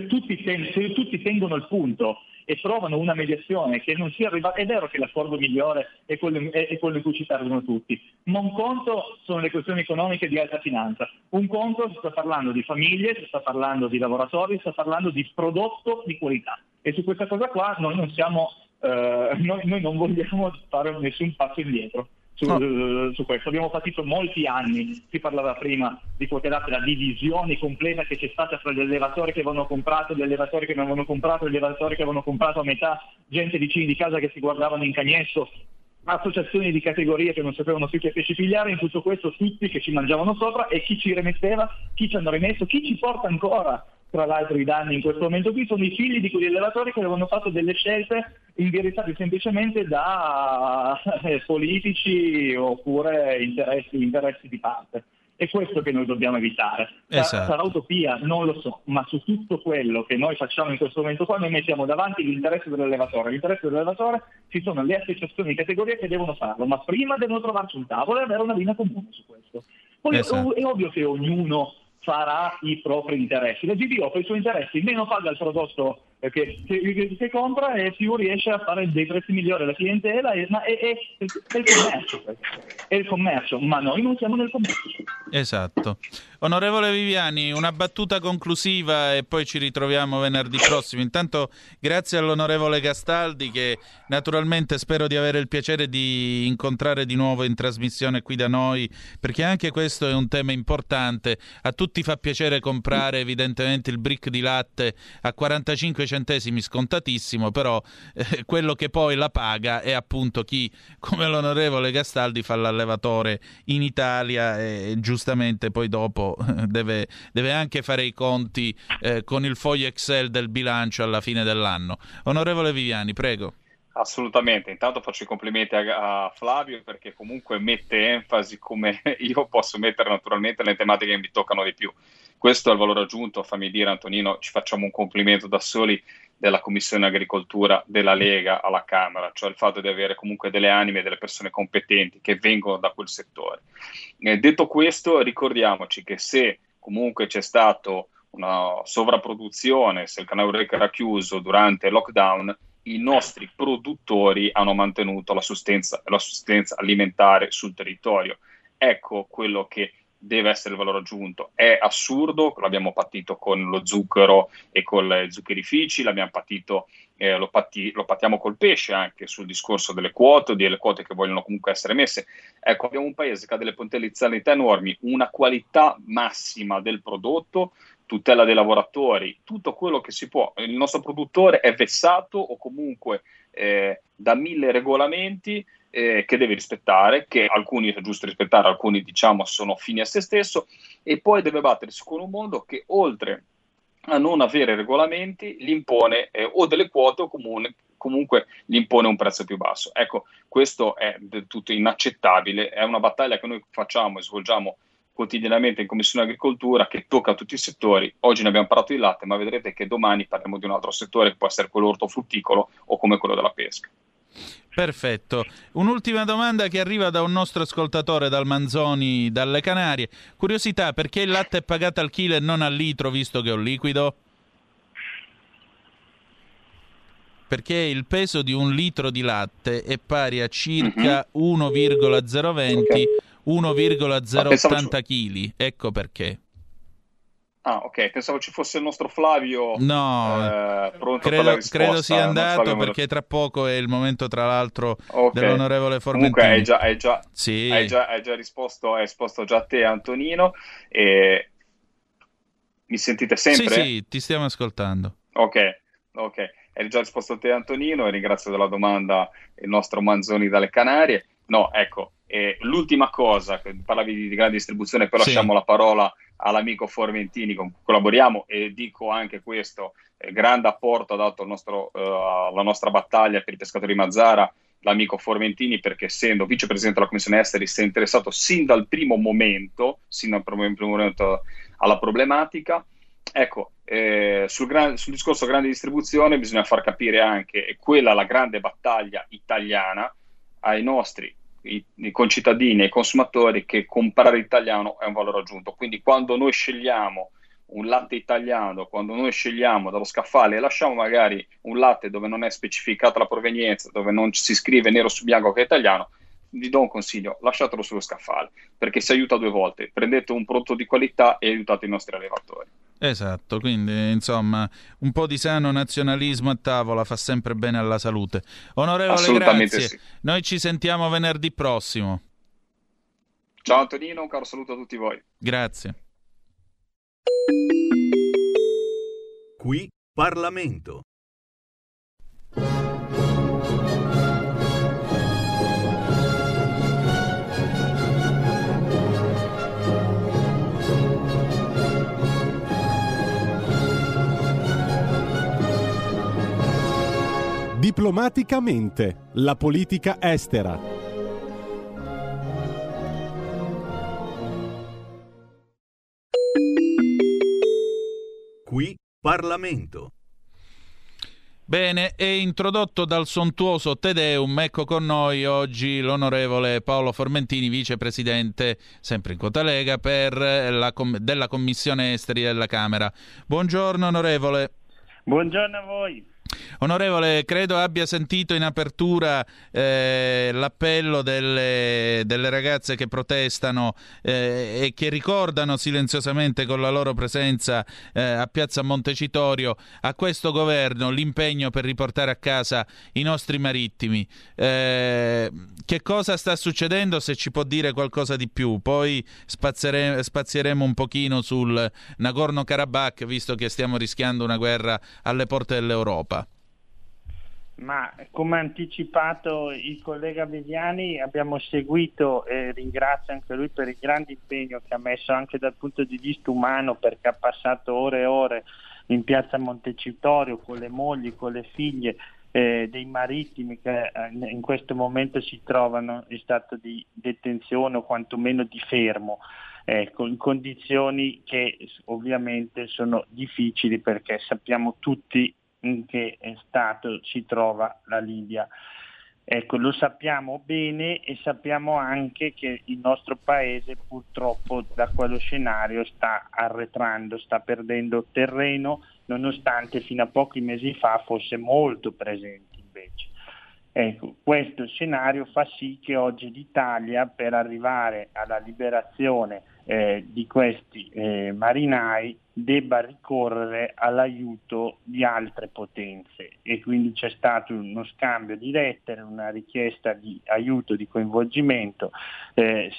tutti tengono il punto e trovano una mediazione che non sia arrivata, è vero che l'accordo migliore è quello in cui ci perdono tutti, ma un conto sono le questioni economiche di alta finanza, un conto si sta parlando di famiglie, si sta parlando di lavoratori, si sta parlando di prodotto di qualità, e su questa cosa qua noi non siamo noi non vogliamo fare nessun passo indietro su questo. Abbiamo partito molti anni, si parlava prima di quote latte, la divisione completa che c'è stata fra gli allevatori che avevano comprato, gli allevatori che non avevano comprato, gli allevatori che avevano comprato a metà, gente vicini di casa che si guardavano in cagnesso, associazioni di categoria che non sapevano più che pesci pigliare, in tutto questo tutti che ci mangiavano sopra, e chi ci rimetteva, chi ci hanno rimesso, chi ci porta ancora tra l'altro i danni in questo momento qui sono i figli di quegli allevatori che avevano fatto delle scelte indirizzate semplicemente da politici oppure interessi di parte. È questo che noi dobbiamo evitare. Sarà utopia, non lo so, ma su tutto quello che noi facciamo in questo momento qua noi mettiamo davanti l'interesse dell'allevatore. L'interesse dell'allevatore ci sono le associazioni di categoria che devono farlo, ma prima devono trovarci un tavolo e avere una linea comune su questo. Poi è ovvio che ognuno farà i propri interessi. La GDO per i suoi interessi meno paga il prodotto che compra e più riesce a fare dei prezzi migliori alla clientela, ma è il commercio, ma noi non siamo nel commercio. Esatto. Onorevole Viviani, una battuta conclusiva e poi ci ritroviamo venerdì prossimo. Intanto grazie all'onorevole Gastaldi, che naturalmente spero di avere il piacere di incontrare di nuovo in trasmissione qui da noi, perché anche questo è un tema importante. A tutti fa piacere comprare evidentemente il brick di latte a 45 centesimi scontatissimo, però quello che poi la paga è appunto chi, come l'onorevole Gastaldi, fa l'allevatore in Italia e giustamente poi dopo deve anche fare i conti con il foglio Excel del bilancio alla fine dell'anno. Onorevole Viviani, prego. Assolutamente, intanto faccio i complimenti a Flavio, perché comunque mette enfasi, come io posso mettere naturalmente, le tematiche che mi toccano di più. Questo è il valore aggiunto, fammi dire Antonino, ci facciamo un complimento da soli della Commissione Agricoltura della Lega alla Camera, cioè il fatto di avere comunque delle anime e delle persone competenti che vengono da quel settore. Detto questo, ricordiamoci che se comunque c'è stato una sovrapproduzione, se il canale Eureka era chiuso durante il lockdown, i nostri produttori hanno mantenuto la sussistenza alimentare sul territorio. Ecco quello che deve essere il valore aggiunto. È assurdo, l'abbiamo patito con lo zucchero e con i zuccherifici, l'abbiamo patito, lo patiamo col pesce anche sul discorso delle quote che vogliono comunque essere messe. Ecco, abbiamo un paese che ha delle potenzialità enormi, una qualità massima del prodotto, tutela dei lavoratori, tutto quello che si può. Il nostro produttore è vessato o comunque da 1000 regolamenti che deve rispettare, che alcuni è giusto rispettare, alcuni diciamo sono fini a se stesso, e poi deve battersi con un mondo che oltre a non avere regolamenti gli impone o delle quote o comunque gli impone un prezzo più basso. Ecco, questo è del tutto inaccettabile, è una battaglia che noi facciamo e svolgiamo quotidianamente in Commissione Agricoltura, che tocca tutti i settori. Oggi ne abbiamo parlato di latte, ma vedrete che domani parliamo di un altro settore che può essere quello ortofrutticolo o come quello della pesca. Perfetto. Un'ultima domanda che arriva da un nostro ascoltatore, dal Manzoni, dalle Canarie. Curiosità, perché il latte è pagato al chilo e non al litro, visto che è un liquido? Perché il peso di un litro di latte è pari a circa 1,080 kg, ecco perché. Ah, ok, pensavo ci fosse il nostro Flavio. No, pronto per la risposta. Credo sia andato, perché tra poco è il momento, tra l'altro, dell'onorevole Formentini. Comunque hai già risposto, hai risposto già a te, Antonino. Mi sentite sempre? Sì, ti stiamo ascoltando. Ok. Hai già risposto a te, Antonino, e ringrazio della domanda il nostro Manzoni dalle Canarie. No, ecco. L'ultima cosa, parlavi di grande distribuzione, poi lasciamo la parola all'amico Formentini con cui collaboriamo, e dico anche questo, grande apporto ha dato la nostra battaglia per i pescatori Mazara l'amico Formentini, perché essendo vicepresidente della Commissione Esteri si è interessato sin dal primo momento alla problematica. Ecco, sul discorso grande distribuzione bisogna far capire anche, e quella la grande battaglia italiana, ai nostri i concittadini e i consumatori, che comprare italiano è un valore aggiunto. Quindi quando noi scegliamo un latte italiano, quando noi scegliamo dallo scaffale e lasciamo magari un latte dove non è specificata la provenienza, dove non si scrive nero su bianco che è italiano, vi do un consiglio: lasciatelo sullo scaffale, perché si aiuta due volte. Prendete un prodotto di qualità e aiutate i nostri allevatori. Esatto, quindi insomma un po' di sano nazionalismo a tavola fa sempre bene alla salute. Onorevole, grazie. Sì. Noi ci sentiamo venerdì prossimo. Ciao Antonino, un caro saluto a tutti voi. Grazie. Qui Parlamento. Diplomaticamente, la politica estera. Qui Parlamento. Bene, è introdotto dal sontuoso Te Deum, ecco con noi oggi l'onorevole Paolo Formentini, vicepresidente, sempre in quota Lega, della Commissione Esteri della Camera. Buongiorno onorevole. Buongiorno a voi. Onorevole, credo abbia sentito in apertura l'appello delle ragazze che protestano e che ricordano silenziosamente con la loro presenza a Piazza Montecitorio a questo governo l'impegno per riportare a casa i nostri marittimi. Che cosa sta succedendo, se ci può dire qualcosa di più? Poi spazieremo un pochino sul Nagorno-Karabakh, visto che stiamo rischiando una guerra alle porte dell'Europa. Ma come ha anticipato il collega Viviani, abbiamo seguito, e ringrazio anche lui per il grande impegno che ha messo anche dal punto di vista umano, perché ha passato ore e ore in piazza Montecitorio con le mogli, con le figlie dei marittimi che in questo momento si trovano in stato di detenzione o quantomeno di fermo, in condizioni che ovviamente sono difficili, perché sappiamo tutti in che stato si trova la Libia. Ecco, lo sappiamo bene e sappiamo anche che il nostro paese purtroppo da quello scenario sta arretrando, sta perdendo terreno, nonostante fino a pochi mesi fa fosse molto presente invece. Ecco, questo scenario fa sì che oggi l'Italia, per arrivare alla liberazione di questi marinai, debba ricorrere all'aiuto di altre potenze, e quindi c'è stato uno scambio di lettere, una richiesta di aiuto, di coinvolgimento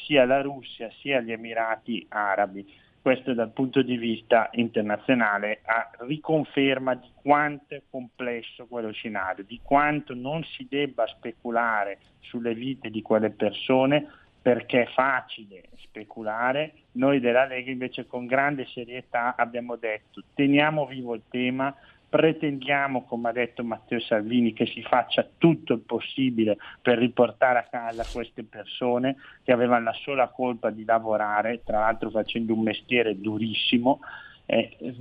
sia alla Russia sia agli Emirati Arabi. Questo dal punto di vista internazionale a riconferma di quanto è complesso quello scenario, di quanto non si debba speculare sulle vite di quelle persone, perché è facile speculare. Noi della Lega invece con grande serietà abbiamo detto: teniamo vivo il tema, pretendiamo, come ha detto Matteo Salvini, che si faccia tutto il possibile per riportare a casa queste persone che avevano la sola colpa di lavorare, tra l'altro facendo un mestiere durissimo,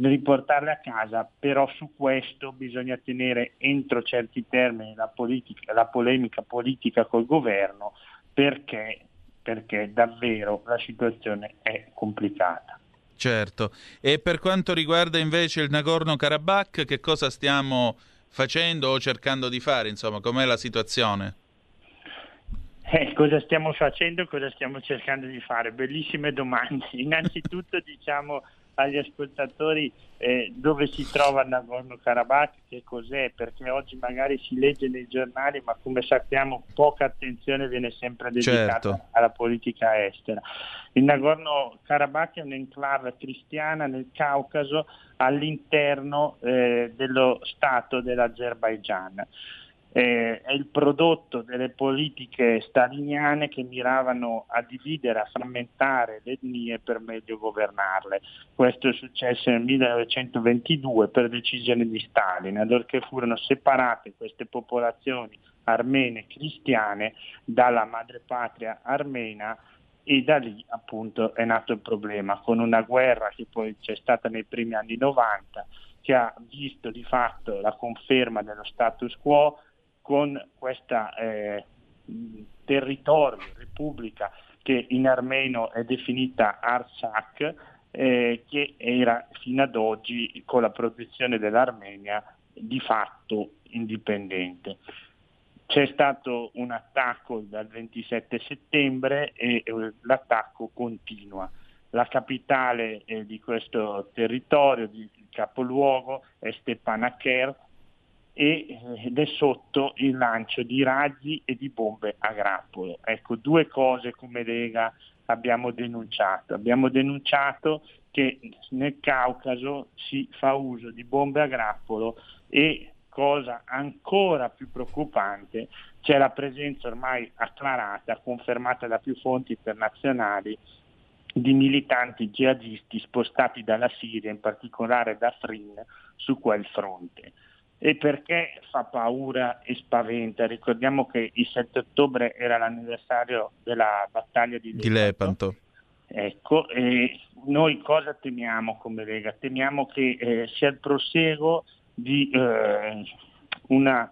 riportarle a casa. Però su questo bisogna tenere entro certi termini la polemica politica col governo, perché davvero la situazione è complicata. Certo. E per quanto riguarda invece il Nagorno-Karabakh, che cosa stiamo facendo o cercando di fare? Insomma, com'è la situazione? Cosa stiamo facendo? Cosa stiamo cercando di fare? Bellissime domande. Innanzitutto diciamo agli ascoltatori dove si trova il Nagorno-Karabakh, che cos'è, perché oggi magari si legge nei giornali, ma come sappiamo poca attenzione viene sempre dedicata alla politica estera. Il Nagorno-Karabakh è un'enclave cristiana nel Caucaso all'interno dello stato dell'Azerbaigian. È il prodotto delle politiche staliniane che miravano a dividere, a frammentare le etnie per meglio governarle. Questo è successo nel 1922 per decisione di Stalin, allorché furono separate queste popolazioni armene cristiane dalla madrepatria armena, e da lì appunto è nato il problema, con una guerra che poi c'è stata nei primi anni 90, che ha visto di fatto la conferma dello status quo, con questa territorio, repubblica, che in armeno è definita Artsakh, che era fino ad oggi, con la protezione dell'Armenia, di fatto indipendente. C'è stato un attacco dal 27 settembre e l'attacco continua. La capitale di questo territorio, il capoluogo, è Stepanakert, ed è sotto il lancio di razzi e di bombe a grappolo. Ecco, due cose come Lega abbiamo denunciato. Abbiamo denunciato che nel Caucaso si fa uso di bombe a grappolo e, cosa ancora più preoccupante, c'è la presenza ormai acclarata, confermata da più fonti internazionali, di militanti jihadisti spostati dalla Siria, in particolare da Afrin, su quel fronte. E perché fa paura e spaventa? Ricordiamo che il 7 ottobre era l'anniversario della battaglia di Lepanto. Ecco, e noi cosa temiamo come Lega? Temiamo che sia il proseguo di un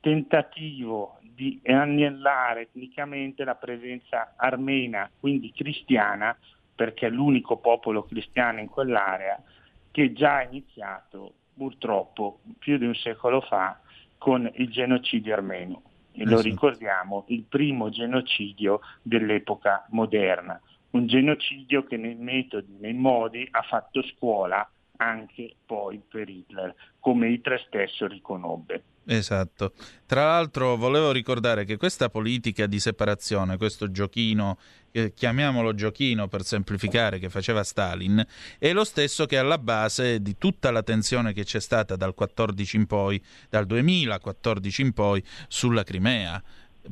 tentativo di annellare etnicamente la presenza armena, quindi cristiana, perché è l'unico popolo cristiano in quell'area, che già è iniziato purtroppo più di un secolo fa con il genocidio armeno. E lo ricordiamo, il primo genocidio dell'epoca moderna, un genocidio che nei metodi, nei modi ha fatto scuola anche poi per Hitler, come Hitler stesso riconobbe. Esatto. Tra l'altro volevo ricordare che questa politica di separazione, questo giochino, chiamiamolo giochino per semplificare, che faceva Stalin, è lo stesso che è alla base di tutta la tensione che c'è stata dal 2014 in poi sulla Crimea,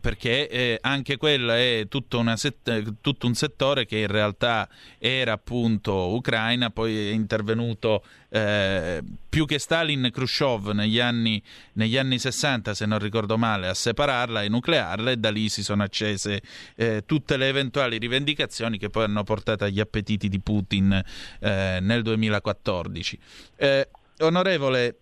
perché anche quella è tutto un settore che in realtà era appunto Ucraina. Poi è intervenuto più che Stalin, Khrushchev negli anni 60, se non ricordo male, a separarla e nuclearla, e da lì si sono accese tutte le eventuali rivendicazioni che poi hanno portato agli appetiti di Putin nel 2014. Onorevole,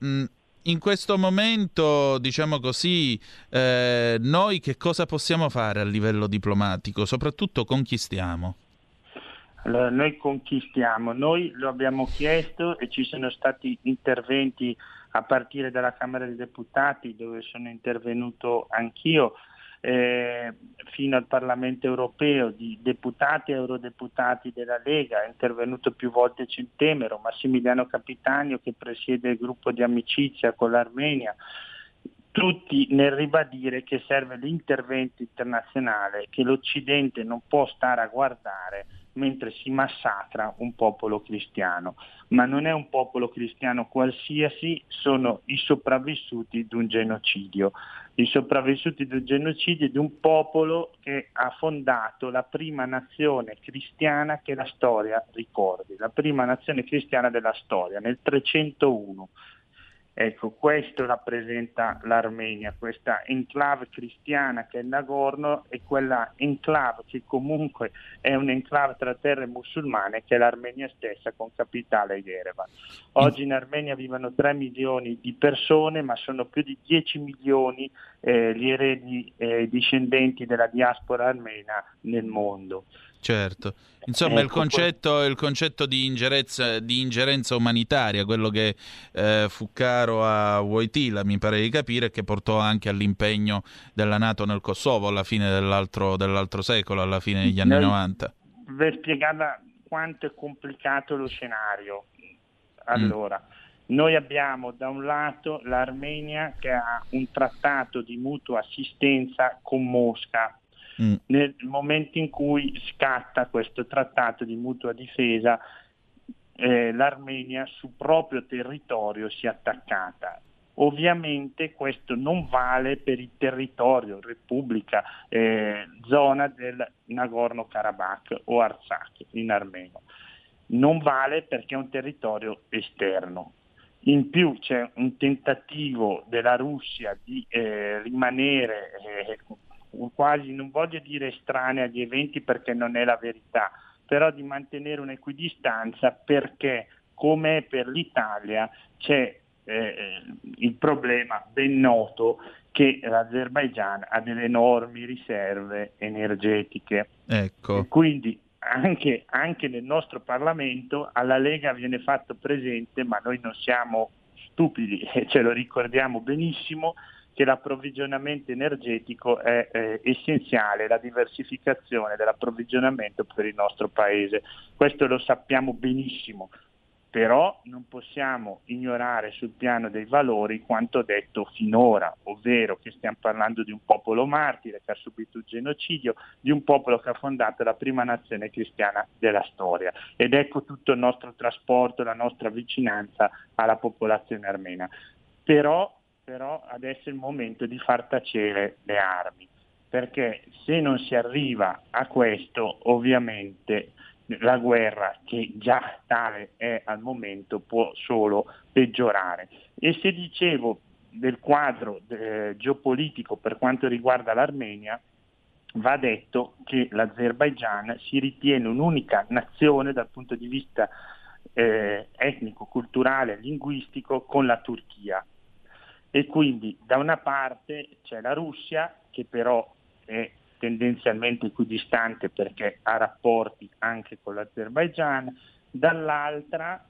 in questo momento, diciamo così, noi che cosa possiamo fare a livello diplomatico? Soprattutto con chi stiamo? Allora, noi conquistiamo, noi lo abbiamo chiesto e ci sono stati interventi a partire dalla Camera dei Deputati, dove sono intervenuto anch'io, fino al Parlamento europeo, di deputati e eurodeputati della Lega. È intervenuto più volte Centemero, Massimiliano Capitanio, che presiede il gruppo di amicizia con l'Armenia, tutti nel ribadire che serve l'intervento internazionale, che l'Occidente non può stare a guardare mentre si massacra un popolo cristiano. Ma non è un popolo cristiano qualsiasi, sono i sopravvissuti di un genocidio. I sopravvissuti di un genocidio di un popolo che ha fondato la prima nazione cristiana che la storia ricordi, la prima nazione cristiana della storia, nel 301. Ecco, questo rappresenta l'Armenia, questa enclave cristiana che è Nagorno e quella enclave che comunque è un'enclave tra terre musulmane che è l'Armenia stessa, con capitale Yerevan. Oggi in Armenia vivono 3 milioni di persone, ma sono più di 10 milioni gli eredi discendenti della diaspora armena nel mondo. Certo, insomma, ecco, il concetto di ingerenza umanitaria, quello che fu caro a Wojtyla, mi pare di capire, che portò anche all'impegno della NATO nel Kosovo alla fine dell'altro secolo, alla fine degli anni 90. Per spiegarla quanto è complicato lo scenario, allora... Noi abbiamo da un lato l'Armenia che ha un trattato di mutua assistenza con Mosca. Nel momento in cui scatta questo trattato di mutua difesa, l'Armenia sul proprio territorio si è attaccata. Ovviamente questo non vale per il territorio, repubblica, zona del Nagorno-Karabakh o Artsakh in armeno. Non vale perché è un territorio esterno. In più c'è un tentativo della Russia di rimanere quasi, non voglio dire estranea agli eventi perché non è la verità, però di mantenere un'equidistanza, perché come per l'Italia c'è il problema ben noto che l'Azerbaigian ha delle enormi riserve energetiche. Ecco. E quindi anche nel nostro Parlamento alla Lega viene fatto presente, ma noi non siamo stupidi e ce lo ricordiamo benissimo, che l'approvvigionamento energetico è essenziale, la diversificazione dell'approvvigionamento per il nostro Paese. Questo lo sappiamo benissimo, però non possiamo ignorare sul piano dei valori quanto detto finora, ovvero che stiamo parlando di un popolo martire che ha subito un genocidio, di un popolo che ha fondato la prima nazione cristiana della storia. Ed ecco tutto il nostro trasporto, la nostra vicinanza alla popolazione armena. Però adesso è il momento di far tacere le armi, perché se non si arriva a questo, ovviamente la guerra, che già tale è al momento, può solo peggiorare. E se dicevo del quadro geopolitico per quanto riguarda l'Armenia, va detto che l'Azerbaigian si ritiene un'unica nazione dal punto di vista etnico, culturale, linguistico con la Turchia. E quindi da una parte c'è la Russia, che però è tendenzialmente equidistante perché ha rapporti anche con l'Azerbaigian, dall'altra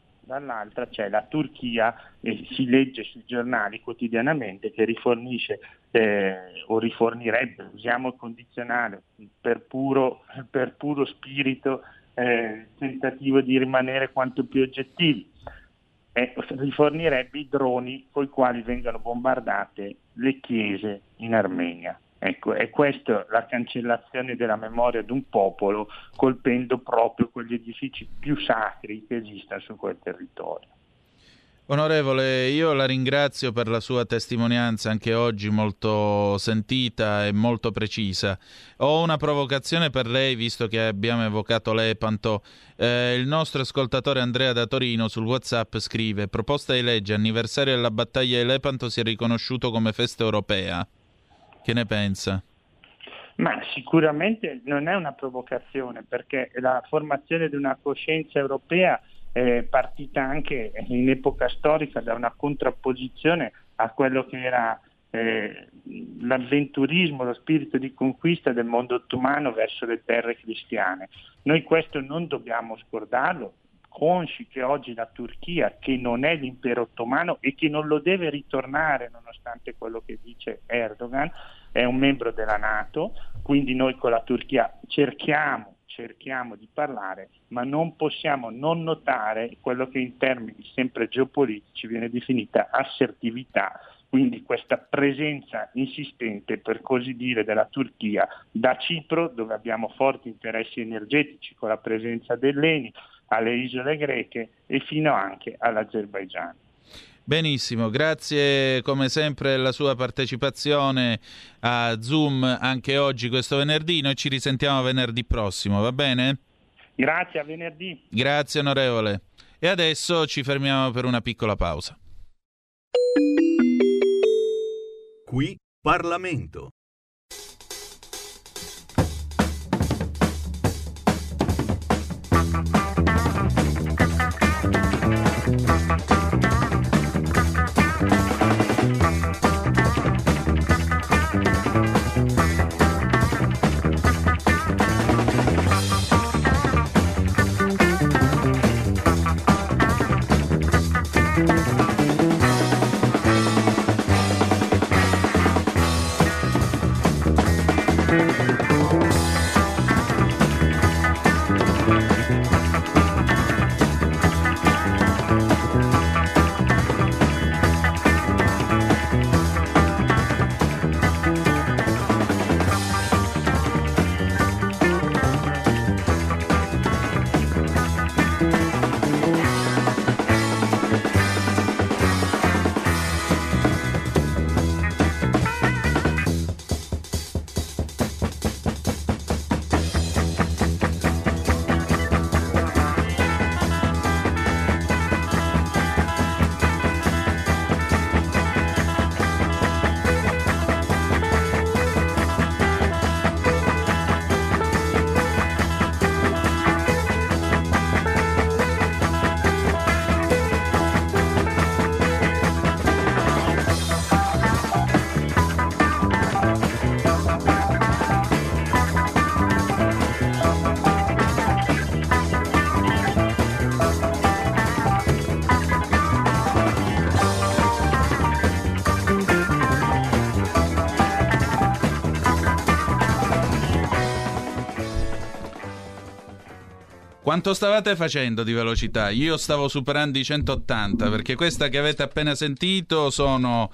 c'è la Turchia, e si legge sui giornali quotidianamente che rifornisce o rifornirebbe, usiamo il condizionale per puro spirito tentativo di rimanere quanto più oggettivi, rifornirebbe i droni coi quali vengono bombardate le chiese in Armenia. Ecco, è questa la cancellazione della memoria di un popolo, colpendo proprio quegli edifici più sacri che esistano su quel territorio. Onorevole, io la ringrazio per la sua testimonianza, anche oggi molto sentita e molto precisa. Ho una provocazione per lei, visto che abbiamo evocato Lepanto. Il nostro ascoltatore Andrea da Torino sul WhatsApp scrive: proposta di legge, anniversario della battaglia di Lepanto si è riconosciuto come festa europea. Che ne pensa? Ma sicuramente non è una provocazione, perché la formazione di una coscienza europea è partita anche in epoca storica da una contrapposizione a quello che era l'avventurismo, lo spirito di conquista del mondo ottomano verso le terre cristiane. Noi questo non dobbiamo scordarlo, consci che oggi la Turchia, che non è l'impero ottomano e che non lo deve ritornare nonostante quello che dice Erdogan, è un membro della NATO, quindi noi con la Turchia cerchiamo di parlare, ma non possiamo non notare quello che in termini sempre geopolitici viene definita assertività, quindi questa presenza insistente, per così dire, della Turchia da Cipro, dove abbiamo forti interessi energetici con la presenza dell'ENI, alle isole greche e fino anche all'Azerbaigian. Benissimo, grazie come sempre della sua partecipazione a Zoom anche oggi, questo venerdì. Noi ci risentiamo venerdì prossimo, va bene? Grazie, a venerdì. Grazie onorevole. E adesso ci fermiamo per una piccola pausa. Qui Parlamento. Quanto stavate facendo di velocità? Io stavo superando i 180, perché questa che avete appena sentito sono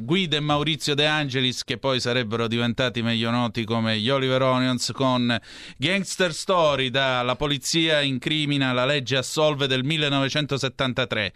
Guido e Maurizio De Angelis, che poi sarebbero diventati meglio noti come gli Oliver Onions, con Gangster Story, dalla Polizia in Crimina, la Legge Assolve del 1973.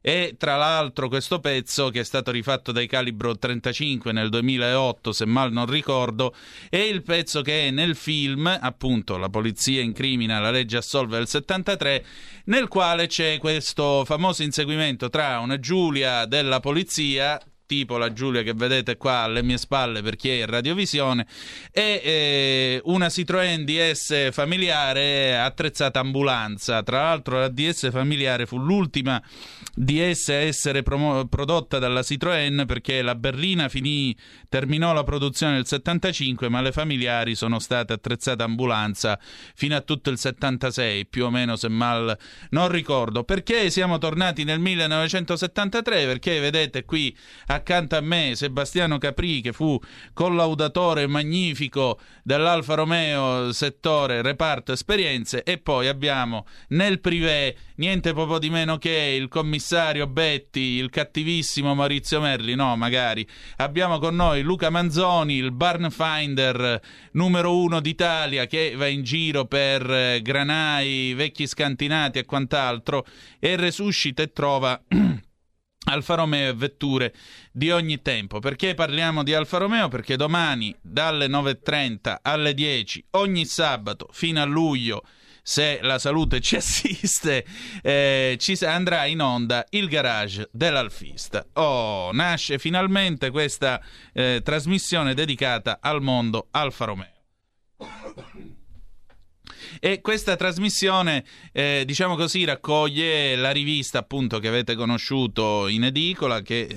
E tra l'altro questo pezzo, che è stato rifatto dai Calibro 35 nel 2008, se mal non ricordo, è il pezzo che è nel film, appunto, la Polizia in Crimina, la Legge Assolve del 73, nel quale c'è questo famoso inseguimento tra una Giulia della polizia, tipo la Giulia che vedete qua alle mie spalle per chi è in radiovisione, e una Citroën DS familiare attrezzata ambulanza. Tra l'altro la DS familiare fu l'ultima DS a essere prodotta dalla Citroën, perché la berlina terminò la produzione nel 75, ma le familiari sono state attrezzate ambulanza fino a tutto il 76, più o meno, se mal non ricordo. Perché siamo tornati nel 1973? Perché vedete qui accanto a me Sebastiano Capri, che fu collaudatore magnifico dell'Alfa Romeo settore reparto esperienze, e poi abbiamo nel privé niente poco di meno che il commissario Betti, il cattivissimo Maurizio Merli, no magari, abbiamo con noi Luca Manzoni, il barn finder numero 1 d'Italia, che va in giro per granai, vecchi scantinati e quant'altro, e resuscita e trova Alfa Romeo e vetture di ogni tempo. Perché parliamo di Alfa Romeo? Perché domani dalle 9:30 alle 10 ogni sabato fino a luglio, se la salute ci assiste, ci andrà in onda il Garage dell'alfista. Oh, nasce finalmente questa trasmissione dedicata al mondo Alfa Romeo. E questa trasmissione, diciamo così, raccoglie la rivista appunto che avete conosciuto in edicola, che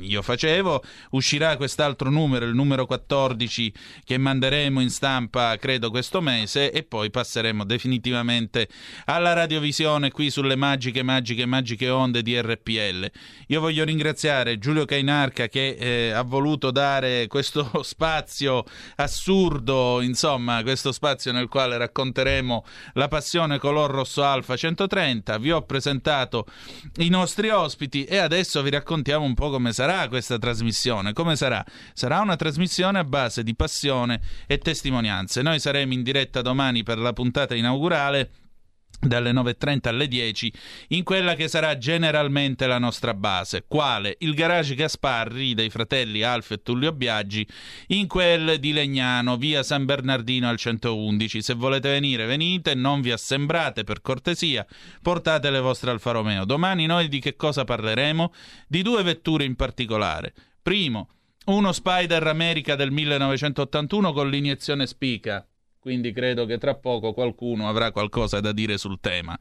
io facevo. Uscirà quest'altro numero, il numero 14, che manderemo in stampa credo questo mese, e poi passeremo definitivamente alla radiovisione qui sulle magiche onde di RPL. Io voglio ringraziare Giulio Cainarca che ha voluto dare questo spazio assurdo, insomma, questo spazio nel quale racconteremo la passione color rosso Alfa 130. Vi ho presentato i nostri ospiti e adesso vi raccontiamo un po' come sarà questa trasmissione. Come sarà? Sarà una trasmissione a base di passione e testimonianze. Noi saremo in diretta domani per la puntata inaugurale dalle 9.30 alle 10, in quella che sarà generalmente la nostra base, quale il garage Gasparri dei fratelli Alfio e Tullio Biaggi, in quel di Legnano, via San Bernardino al 111. Se volete venire, venite, non vi assembrate, per cortesia, portate le vostre Alfa Romeo. Domani noi di che cosa parleremo? Di due vetture in particolare. Primo, uno Spider America del 1981 con l'iniezione Spica, quindi credo che tra poco qualcuno avrà qualcosa da dire sul tema,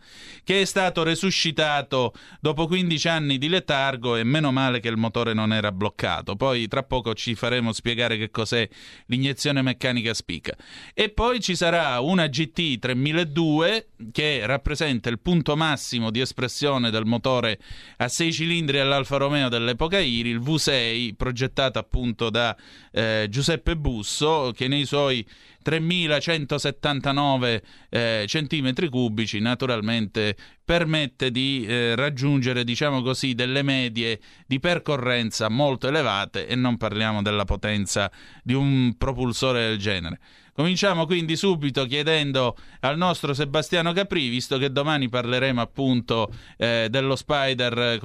che è stato resuscitato dopo 15 anni di letargo, e meno male che il motore non era bloccato. Poi tra poco ci faremo spiegare che cos'è l'iniezione meccanica Spica. E poi ci sarà una GT 3002 che rappresenta il punto massimo di espressione del motore a 6 cilindri all'Alfa Romeo dell'epoca Iri, il V6, progettata appunto da Giuseppe Busso, che nei suoi 3.179 centimetri cubici naturalmente permette di raggiungere, diciamo così, delle medie di percorrenza molto elevate, e non parliamo della potenza di un propulsore del genere. Cominciamo quindi subito chiedendo al nostro Sebastiano Capri, visto che domani parleremo appunto dello Spider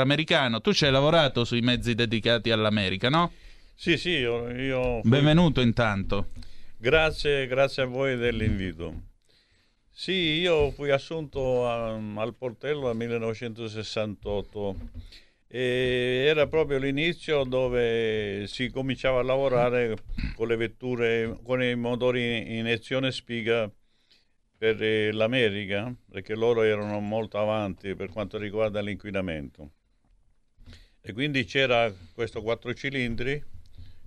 americano. Tu ci hai lavorato sui mezzi dedicati all'America, no? Sì, io... Benvenuto intanto. Grazie a voi dell'invito. Sì, io fui assunto al Portello nel 1968 e era proprio l'inizio dove si cominciava a lavorare con le vetture, con i motori in iniezione Spiga per l'America, perché loro erano molto avanti per quanto riguarda l'inquinamento. E quindi c'era questo 4 cilindri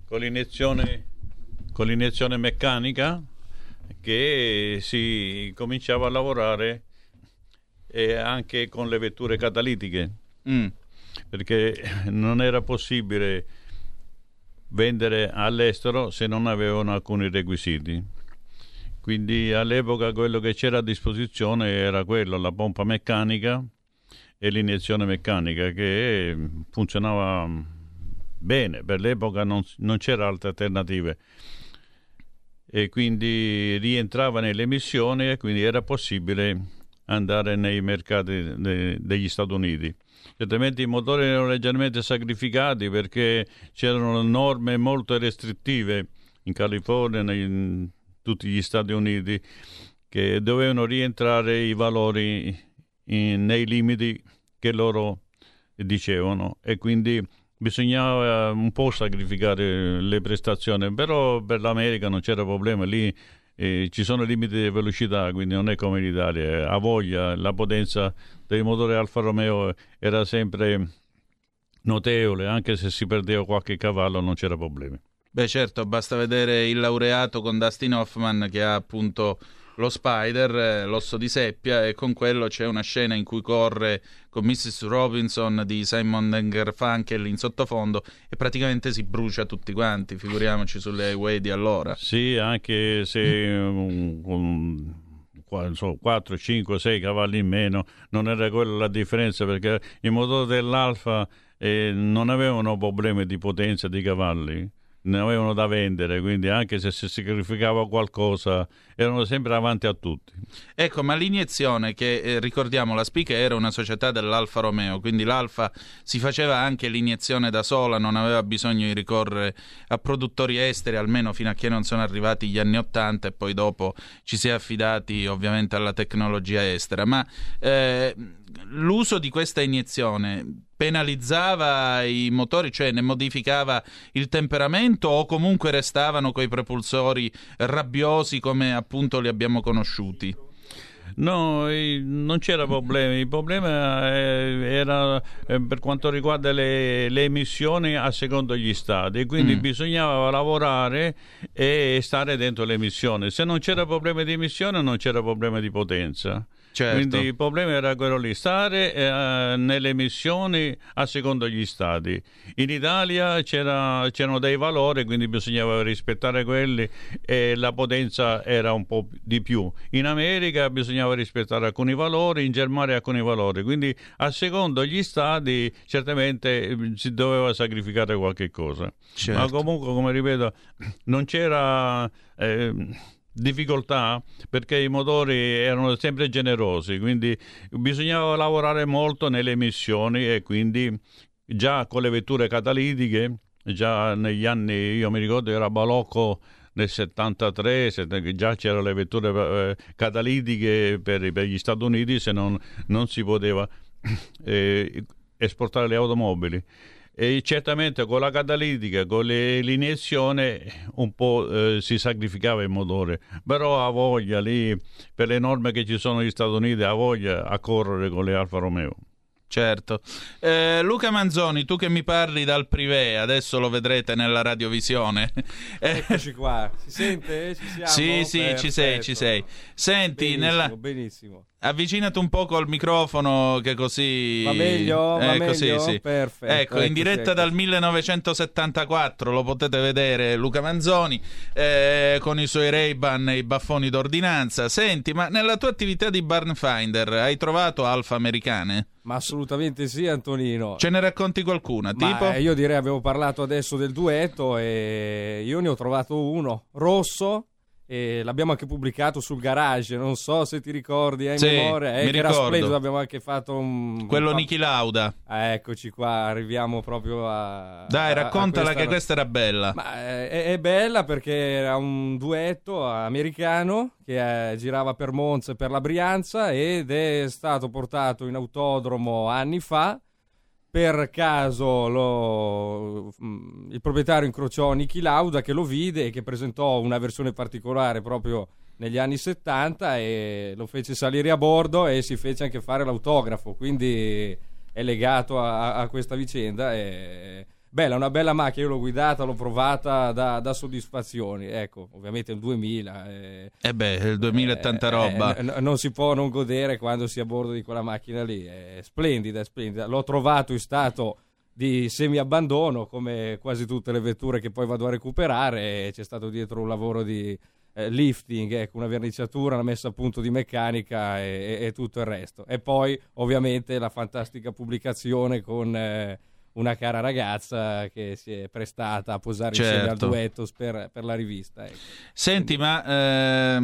con l'iniezione meccanica, che si cominciava a lavorare anche con le vetture catalitiche, perché non era possibile vendere all'estero se non avevano alcuni requisiti. Quindi all'epoca quello che c'era a disposizione era quello, la pompa meccanica e l'iniezione meccanica, che funzionava bene, per l'epoca non c'era altre alternative, e quindi rientrava nelle missioni, e quindi era possibile andare nei mercati degli Stati Uniti. Certamente i motori erano leggermente sacrificati perché c'erano norme molto restrittive in California, in tutti gli Stati Uniti, che dovevano rientrare i valori nei limiti che loro dicevano, e quindi bisognava un po' sacrificare le prestazioni. Però per l'America non c'era problema, lì ci sono limiti di velocità, quindi non è come in Italia. A voglia, la potenza del motore Alfa Romeo era sempre notevole, anche se si perdeva qualche cavallo non c'era problema. Beh certo, basta vedere il laureato con Dustin Hoffman, che ha appunto lo Spider, l'osso di seppia, e con quello c'è una scena in cui corre con Mrs. Robinson di Simon & Garfunkel in sottofondo e praticamente si brucia tutti quanti, figuriamoci sulle highway di allora. Sì, anche se con 4, 5, 6 cavalli in meno non era quella la differenza, perché i motori dell'Alfa non avevano problemi di potenza di cavalli, ne avevano da vendere, quindi anche se si sacrificava qualcosa erano sempre avanti a tutti. Ecco, ma l'iniezione, che ricordiamo, la Spica era una società dell'Alfa Romeo, quindi l'Alfa si faceva anche l'iniezione da sola, non aveva bisogno di ricorrere a produttori esteri, almeno fino a che non sono arrivati gli anni 80, e poi dopo ci si è affidati ovviamente alla tecnologia estera. Ma l'uso di questa iniezione penalizzava i motori, cioè ne modificava il temperamento, o comunque restavano coi propulsori rabbiosi come appunto li abbiamo conosciuti? No, non c'era problema. Il problema era per quanto riguarda le emissioni a secondo gli stati, quindi bisognava lavorare e stare dentro le emissioni. Se non c'era problema di emissione non c'era problema di potenza. Certo. Quindi il problema era quello lì, stare nelle emissioni a secondo gli stati. In Italia c'erano dei valori, quindi bisognava rispettare quelli e la potenza era un po' di più. In America bisognava rispettare alcuni valori, in Germania alcuni valori, quindi a secondo gli stati certamente si doveva sacrificare qualche cosa. Certo. Ma comunque, come ripeto, non c'era... difficoltà, perché i motori erano sempre generosi, quindi bisognava lavorare molto nelle emissioni, e quindi già con le vetture catalitiche, già negli anni, io mi ricordo era Balocco nel 73, già c'erano le vetture catalitiche per gli Stati Uniti, se non si poteva esportare le automobili. E certamente con la catalitica, con l'iniezione un po' si sacrificava il motore, però ha voglia lì, per le norme che ci sono negli Stati Uniti, ha voglia a correre con le Alfa Romeo. Certo. Luca Manzoni, tu che mi parli dal privé, adesso lo vedrete nella radiovisione. Eccoci qua, si sente? Ci siamo? Sì, perfetto. ci sei. Senti, benissimo, benissimo. Avvicinati un poco al microfono, che così va meglio, meglio. Sì. Perfetto. Ecco, in diretta dal 1974 lo potete vedere Luca Manzoni con i suoi Ray-Ban e i baffoni d'ordinanza. Senti, ma nella tua attività di barn finder hai trovato alfa americane? Ma assolutamente sì, Antonino. Ce ne racconti qualcuna? Ma tipo? Io direi, avevo parlato adesso del duetto, e io ne ho trovato uno rosso. E l'abbiamo anche pubblicato sul Garage, non so se ti ricordi, hai memoria, mi ricordo. Era splendido, abbiamo anche fatto quello Niki Lauda. Eccoci qua, arriviamo proprio a... Dai, raccontala, che questa era bella. Ma è bella perché era un duetto americano che girava per Monza e per la Brianza, ed è stato portato in autodromo anni fa. Per caso il proprietario incrociò Niki Lauda, che lo vide e che presentò una versione particolare proprio negli anni 70, e lo fece salire a bordo e si fece anche fare l'autografo, quindi è legato a questa vicenda. E... bella, una bella macchina, io l'ho guidata, l'ho provata, da soddisfazioni, ecco. Ovviamente il 2000 il 2000 è tanta roba, non si può non godere quando si è a bordo di quella macchina lì, è splendida, l'ho trovato in stato di semi-abbandono, come quasi tutte le vetture che poi vado a recuperare. C'è stato dietro un lavoro di lifting, ecco, una verniciatura, una messa a punto di meccanica e tutto il resto, e poi ovviamente la fantastica pubblicazione con una cara ragazza che si è prestata a posare insieme al duetto per la rivista. Ecco. Senti, ma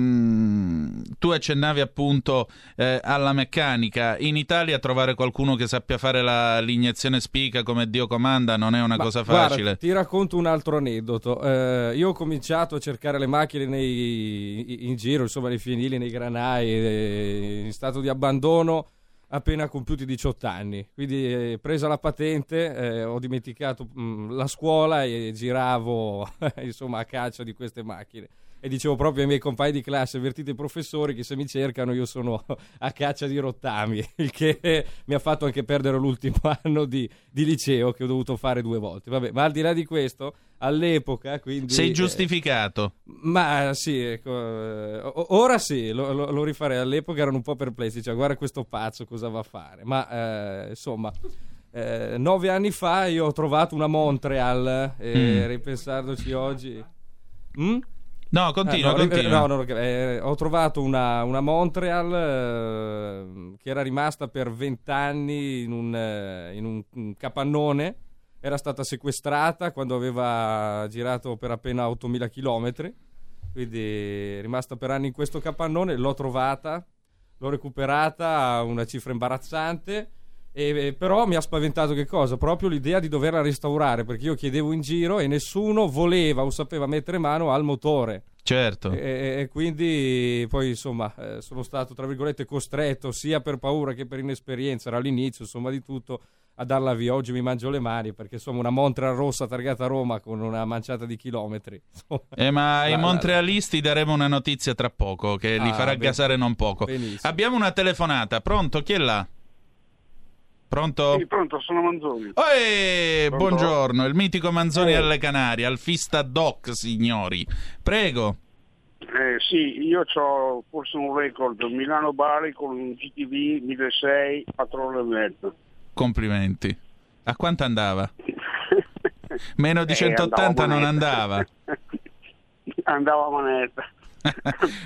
tu accennavi appunto alla meccanica. In Italia trovare qualcuno che sappia fare l'iniezione Spica come Dio comanda non è una cosa facile. Guarda, ti racconto un altro aneddoto. Io ho cominciato a cercare le macchine in giro, insomma, nei fienili, nei granai, in stato di abbandono, appena compiuti 18 anni, quindi presa la patente, ho dimenticato la scuola e giravo insomma a caccia di queste macchine, e dicevo proprio ai miei compagni di classe, avvertite i professori che se mi cercano io sono a caccia di rottami, il che mi ha fatto anche perdere l'ultimo anno di liceo, che ho dovuto fare 2 volte. Vabbè, ma al di là di questo, all'epoca, quindi... Sei giustificato? Ma sì, ecco, ora sì, lo rifarei. All'epoca erano un po' perplessi, cioè guarda questo pazzo cosa va a fare. Ma insomma, 9 anni fa io ho trovato una Montreal, ripensandoci oggi... No, continua. Ho trovato una Montreal che era rimasta per 20 anni in un capannone. Era stata sequestrata quando aveva girato per appena 8.000 chilometri, quindi è rimasta per anni in questo capannone. L'ho trovata, l'ho recuperata a una cifra imbarazzante, però mi ha spaventato che cosa? Proprio l'idea di doverla restaurare, perché io chiedevo in giro e nessuno voleva o sapeva mettere mano al motore. Certo. E quindi poi insomma sono stato, tra virgolette, costretto, sia per paura che per inesperienza, era all'inizio insomma di tutto, a darla via. Oggi mi mangio le mani, perché insomma una montra rossa targata a Roma con una manciata di chilometri. Ma ai montrealisti daremo una notizia tra poco che li farà gasare non poco. Benissimo. Abbiamo una telefonata. Pronto? Chi è là? Pronto? Sì, pronto, sono Manzoni. Buongiorno, il mitico Manzoni alle Canarie, alfista doc, signori. Prego. Sì, io ho forse un record, Milano-Bari con un GTV 1600 a 4 ore e mezzo. Complimenti. A quanto andava? Meno di 180 non andava. Andava a manetta.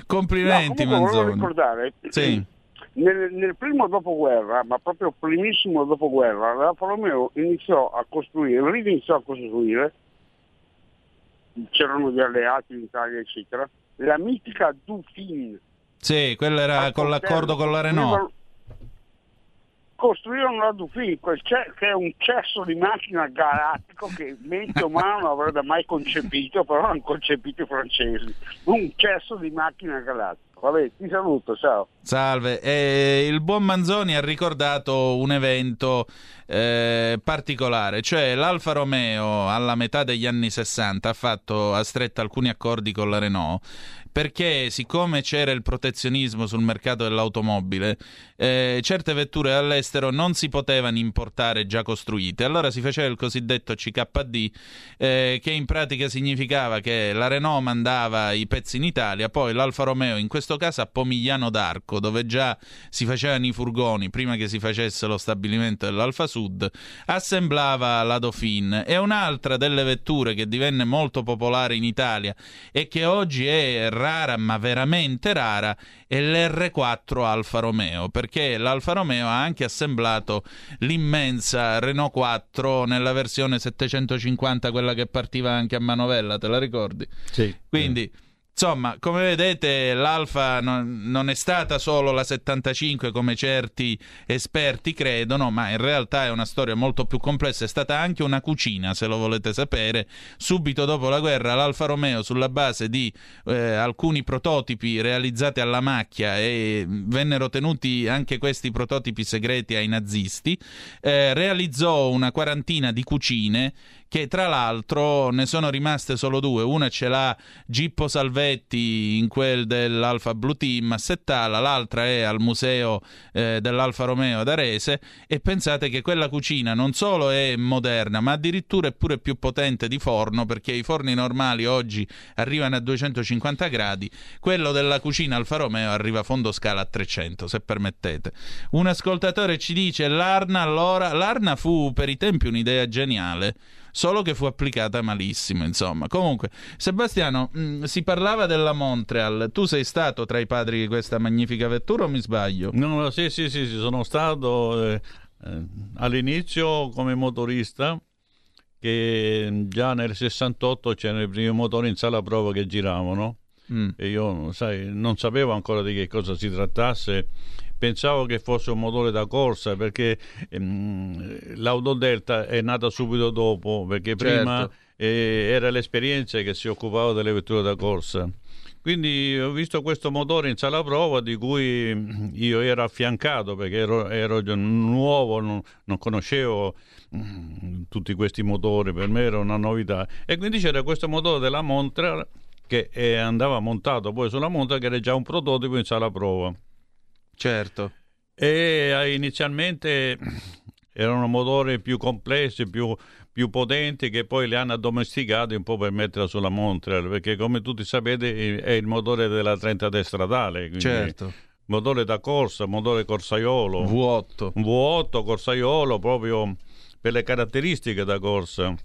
Complimenti, no, Manzoni. Volevo ricordare. Sì. Nel primo dopoguerra, ma proprio primissimo dopoguerra, l'Alfa Romeo iniziò a costruire, c'erano gli alleati in Italia, eccetera, la mitica Dufin. Sì, quella era con l'accordo con la Renault. Costruirono la Dufin, che è un cesso di macina galattico che mente umana non avrebbe mai concepito, però hanno concepito i francesi. Un cesso di macina galattico. Vabbè, ti saluto, ciao. Salve. Il buon Manzoni ha ricordato un evento particolare, cioè l'Alfa Romeo alla metà degli anni 60 ha stretto alcuni accordi con la Renault, perché siccome c'era il protezionismo sul mercato dell'automobile, certe vetture all'estero non si potevano importare già costruite. Allora si faceva il cosiddetto CKD, che in pratica significava che la Renault mandava i pezzi in Italia, poi l'Alfa Romeo, in questo caso a Pomigliano d'Arco, dove già si facevano i furgoni prima che si facesse lo stabilimento dell'Alfa Sud, assemblava la Dauphin. E un'altra delle vetture che divenne molto popolare in Italia e che oggi è rara, ma veramente rara, è l'R4 Alfa Romeo, perché l'Alfa Romeo ha anche assemblato l'immensa Renault 4 nella versione 750, quella che partiva anche a manovella, te la ricordi? Sì. Quindi insomma, come vedete, l'Alfa non è stata solo la 75 come certi esperti credono, ma in realtà è una storia molto più complessa, è stata anche una cucina, se lo volete sapere. Subito dopo la guerra l'Alfa Romeo, sulla base di alcuni prototipi realizzati alla macchia, e vennero tenuti anche questi prototipi segreti ai nazisti, realizzò una quarantina di cucine, che tra l'altro ne sono rimaste solo due. Una ce l'ha Gippo Salvetti in quel dell'Alfa Blue Team a Settala, l'altra è al museo dell'Alfa Romeo ad Arese, e pensate che quella cucina non solo è moderna, ma addirittura è pure più potente di forno, perché i forni normali oggi arrivano a 250 gradi, quello della cucina Alfa Romeo arriva a fondo scala a 300, se permettete. Un ascoltatore ci dice l'Arna. Allora, l'Arna fu per i tempi un'idea geniale, solo che fu applicata malissimo, insomma. Comunque, Sebastiano, si parlava della Montreal. Tu sei stato tra i padri di questa magnifica vettura, o mi sbaglio? No, sì, sono stato all'inizio come motorista, che già nel 68 c'erano i primi motori in sala prova che giravano, e io, sai, non sapevo ancora di che cosa si trattasse. Pensavo che fosse un motore da corsa, perché l'Autodelta è nata subito dopo, perché prima era l'esperienza che si occupava delle vetture da corsa. Quindi ho visto questo motore in sala prova, di cui io ero affiancato, perché ero nuovo, non conoscevo tutti questi motori, per me era una novità. E quindi c'era questo motore della Montra che andava montato poi sulla Montra, che era già un prototipo in sala prova. Certo. E inizialmente erano motori più complessi, più potenti, che poi li hanno addomesticati un po' per metterla sulla Montreal, perché come tutti sapete è il motore della 30D stradale. Certo. Motore da corsa, motore corsaiolo. V8. V8 corsaiolo, proprio per le caratteristiche da corsa,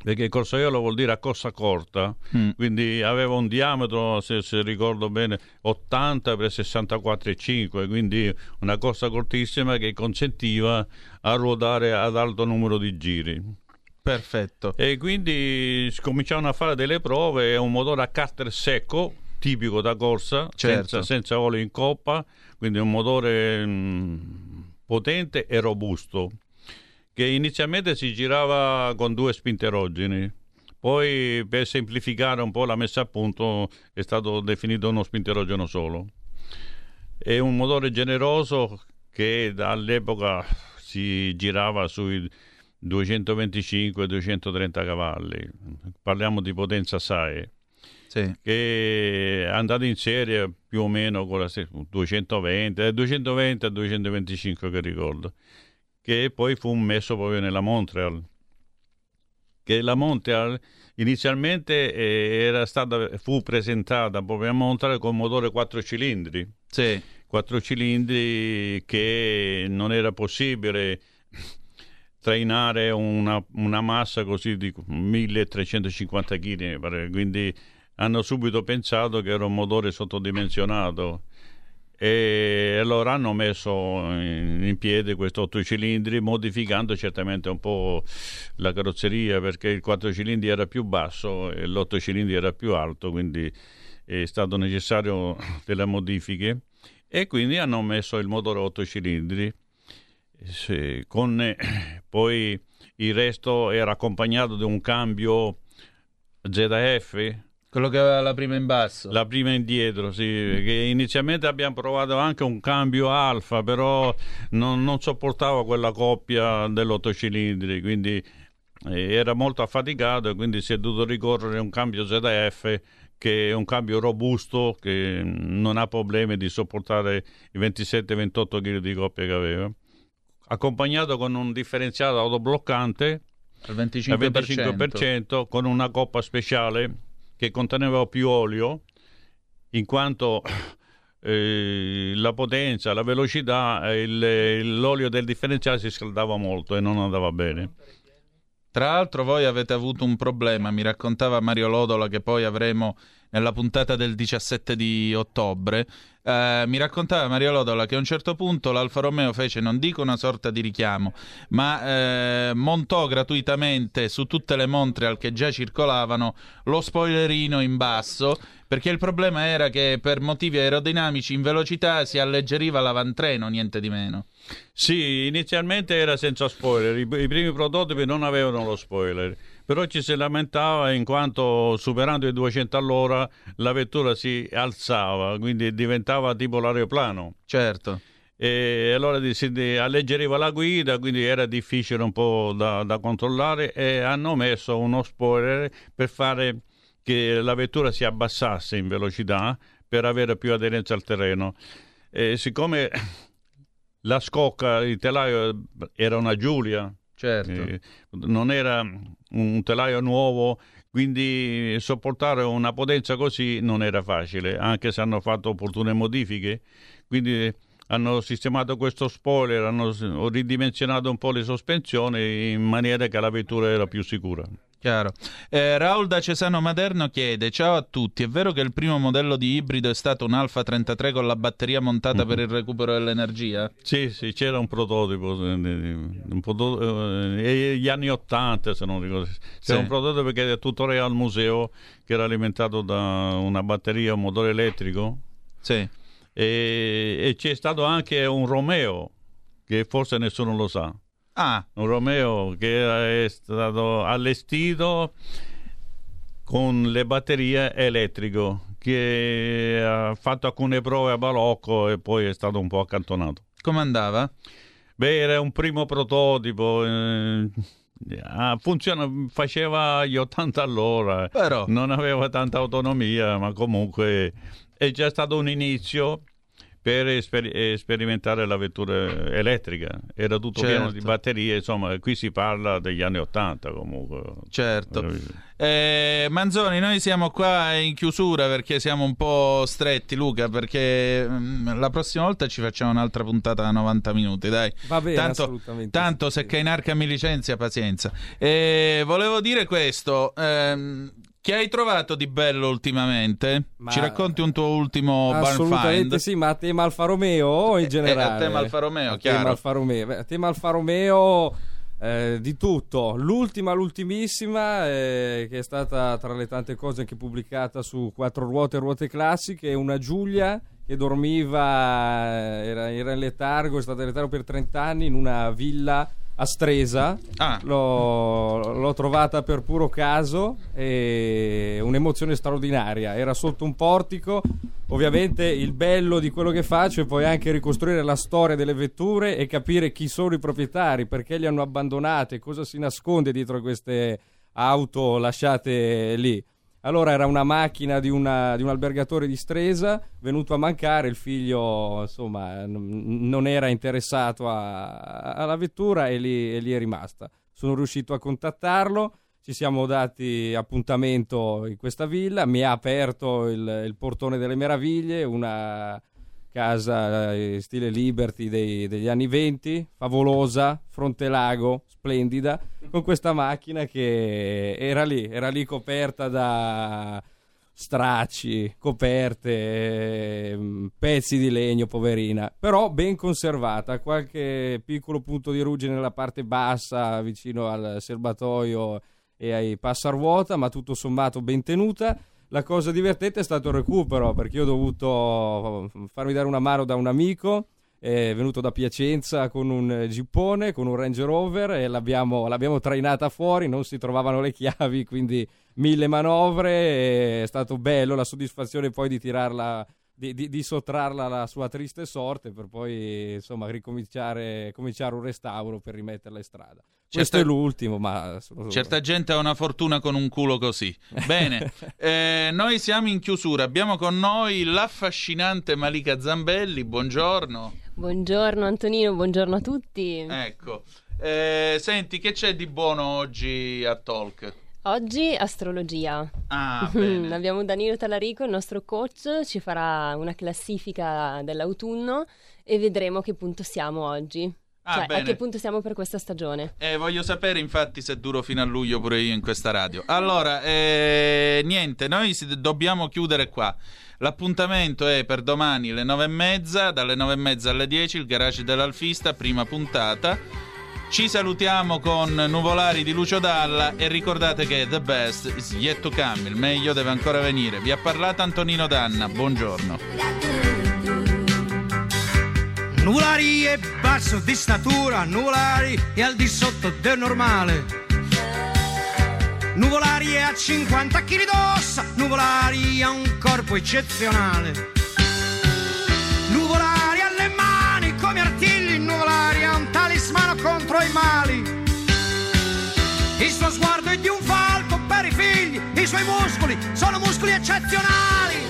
perché corsaiolo vuol dire a corsa corta, quindi aveva un diametro, se ricordo bene, 80 per 64,5, quindi una corsa cortissima che consentiva a ruotare ad alto numero di giri. Perfetto. E quindi cominciavano a fare delle prove. È un motore a carter secco, tipico da corsa, certo, senza olio in coppa, quindi un motore potente e robusto, che inizialmente si girava con 2 spinterogeni, poi per semplificare un po' la messa a punto è stato definito uno spinterogeno solo. È un motore generoso che all'epoca si girava sui 225-230 cavalli, parliamo di potenza SAE, sì, che è andato in serie più o meno con la 220-225 che ricordo, che poi fu messo proprio nella Montreal, che la Montreal inizialmente fu presentata proprio a Montreal con motore 4 cilindri, sì, 4 cilindri, che non era possibile trainare una massa così di 1350 kg, quindi hanno subito pensato che era un motore sottodimensionato, e allora hanno messo in piedi questo 8 cilindri modificando certamente un po' la carrozzeria, perché il 4 cilindri era più basso e l'8 cilindri era più alto, quindi è stato necessario delle modifiche, e quindi hanno messo il motore 8 cilindri. Sì, poi il resto era accompagnato da un cambio ZF, quello che aveva la prima in basso, la prima indietro, sì, che inizialmente abbiamo provato anche un cambio Alfa, però non sopportava quella coppia dell'8 cilindri, quindi era molto affaticato, e quindi si è dovuto ricorrere a un cambio ZF, che è un cambio robusto che non ha problemi di sopportare i 27-28 kg di coppia che aveva, accompagnato con un differenziato autobloccante al 25%, con una coppa speciale che conteneva più olio, in quanto la potenza, la velocità, l'olio del differenziale si scaldava molto e non andava bene. Tra l'altro voi avete avuto un problema, mi raccontava Mario Lodola, che poi avremo nella puntata del 17 di ottobre, mi raccontava Mario Lodola che a un certo punto l'Alfa Romeo fece, non dico una sorta di richiamo, ma montò gratuitamente su tutte le Montreal che già circolavano lo spoilerino in basso, perché il problema era che per motivi aerodinamici in velocità si alleggeriva l'avantreno, niente di meno. Sì, inizialmente era senza spoiler, i primi prototipi non avevano lo spoiler, però ci si lamentava in quanto superando i 200 all'ora la vettura si alzava, quindi diventava tipo l'aeroplano. Certo. E allora si alleggeriva la guida, quindi era difficile un po' da controllare, e hanno messo uno spoiler per fare che la vettura si abbassasse in velocità per avere più aderenza al terreno. E siccome la scocca, il telaio era una Giulia, certo, non era un telaio nuovo, quindi sopportare una potenza così non era facile, anche se hanno fatto opportune modifiche, quindi hanno sistemato questo spoiler, hanno ridimensionato un po' le sospensioni in maniera che la vettura era più sicura. Chiaro. Raul da Cesano Maderno chiede: ciao a tutti, è vero che il primo modello di ibrido è stato un Alfa 33 con la batteria montata per il recupero dell'energia? Sì, c'era un prototipo negli anni 80, se non ricordo, c'era, sì, un prototipo che è tuttora al museo, che era alimentato da una batteria, un motore elettrico, sì, e c'è stato anche un Romeo che forse nessuno lo sa. Ah, un Romeo che è stato allestito con le batterie elettrico, che ha fatto alcune prove a balocco e poi è stato un po' accantonato. Come andava? Beh, era un primo prototipo, faceva gli 80 all'ora, però non aveva tanta autonomia, ma comunque è già stato un inizio per sperimentare la vettura elettrica. Era tutto, certo, pieno di batterie, insomma, qui si parla degli anni 80 comunque. Certo. Manzoni, noi siamo qua in chiusura perché siamo un po' stretti, Luca, perché la prossima volta ci facciamo un'altra puntata da 90 minuti, dai. Va bene, assolutamente. Tanto se Cainarca mi licenzia, pazienza. Volevo dire questo, che hai trovato di bello ultimamente? Ma ci racconti un tuo ultimo barn find? Assolutamente sì, ma a tema Alfa Romeo o in generale? A tema Alfa Romeo, chiaro. A tema Alfa Romeo, di tutto. L'ultimissima, che è stata tra le tante cose anche pubblicata su Quattro Ruote, Ruote Classiche, una Giulia che dormiva, era in letargo, è stata in letargo per 30 anni in una villa a Stresa. L'ho trovata per puro caso e un'emozione straordinaria. Era sotto un portico. Ovviamente il bello di quello che faccio è poi anche ricostruire la storia delle vetture e capire chi sono i proprietari, perché li hanno abbandonate, cosa si nasconde dietro queste auto lasciate lì. Allora era una macchina di un albergatore di Stresa, venuto a mancare, il figlio insomma non era interessato alla vettura e lì è rimasta. Sono riuscito a contattarlo, ci siamo dati appuntamento in questa villa, mi ha aperto il portone delle meraviglie, una casa stile Liberty degli anni 20, favolosa, fronte lago, splendida, con questa macchina che era lì coperta da stracci, coperte, pezzi di legno, poverina, però ben conservata, qualche piccolo punto di ruggine nella parte bassa vicino al serbatoio e ai passaruota, ma tutto sommato ben tenuta. La cosa divertente è stato il recupero, perché io ho dovuto farmi dare una mano da un amico, è venuto da Piacenza con un gippone, con un Range Rover, e l'abbiamo trainata fuori, non si trovavano le chiavi, quindi mille manovre, è stato bello, la soddisfazione poi di tirarla, di sottrarla alla sua triste sorte per poi insomma cominciare un restauro per rimetterla in strada. Questo è l'ultimo, ma certa gente ha una fortuna con un culo così. Bene, noi siamo in chiusura, abbiamo con noi l'affascinante Malika Zambelli, buongiorno. Buongiorno Antonino, buongiorno a tutti. Ecco, senti, che c'è di buono oggi a Talk? Oggi astrologia. Bene. Abbiamo Danilo Talarico, il nostro coach, ci farà una classifica dell'autunno e vedremo a che punto siamo oggi. Cioè, a che punto siamo per questa stagione? Voglio sapere infatti se duro fino a luglio pure io in questa radio. Allora, niente, noi dobbiamo chiudere qua. L'appuntamento è per domani alle 9:30, dalle 9:30 alle 10, il Garage dell'Alfista, prima puntata. Ci salutiamo con Nuvolari di Lucio Dalla e ricordate che the best is yet to come, il meglio deve ancora venire. Vi ha parlato Antonino Danna, buongiorno. Nuvolari è basso di statura, Nuvolari è al di sotto del normale. Nuvolari è a 50 kg d'ossa, Nuvolari ha un corpo eccezionale. Nuvolari ha le mani come artigli, Nuvolari ha un talismano contro i mali. Il suo sguardo è di un falco per i figli, i suoi muscoli sono muscoli eccezionali.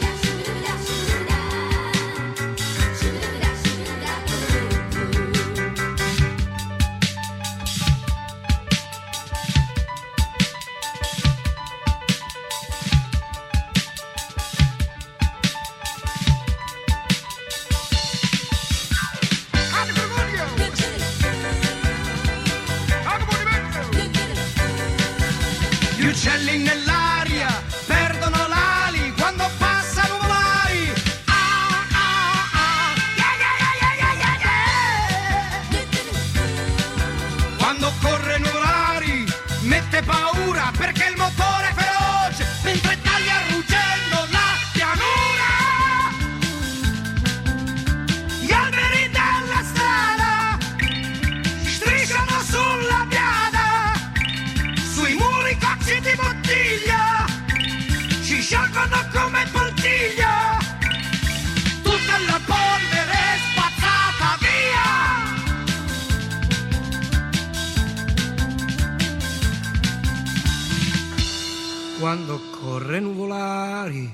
Quando corre Nuvolari,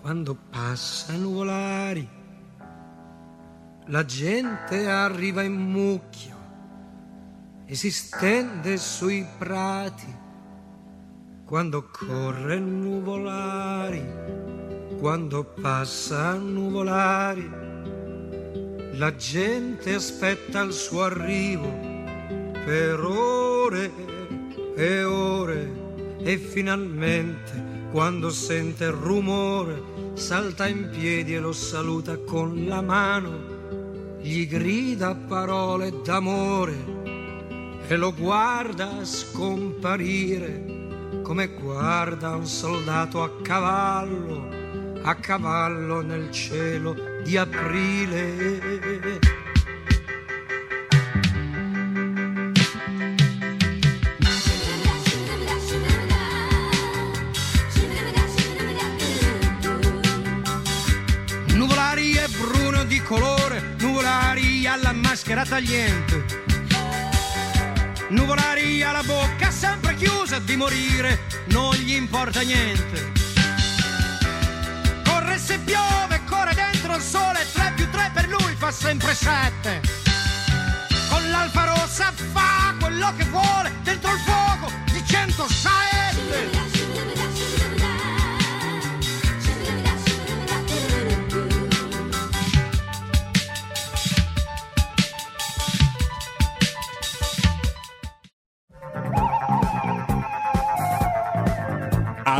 quando passa Nuvolari, la gente arriva in mucchio e si stende sui prati. Quando corre Nuvolari, quando passa Nuvolari, la gente aspetta il suo arrivo per ore e ore. E finalmente, quando sente il rumore, salta in piedi e lo saluta con la mano. Gli grida parole d'amore e lo guarda scomparire come guarda un soldato a cavallo nel cielo di aprile. maschera tagliente, nuvolari alla bocca sempre chiusa, di morire non gli importa niente. Corre se piove, corre dentro il sole, 3 più 3 per lui fa sempre 7. Con l'alfa rossa fa quello che vuole, dentro il fuoco di 107.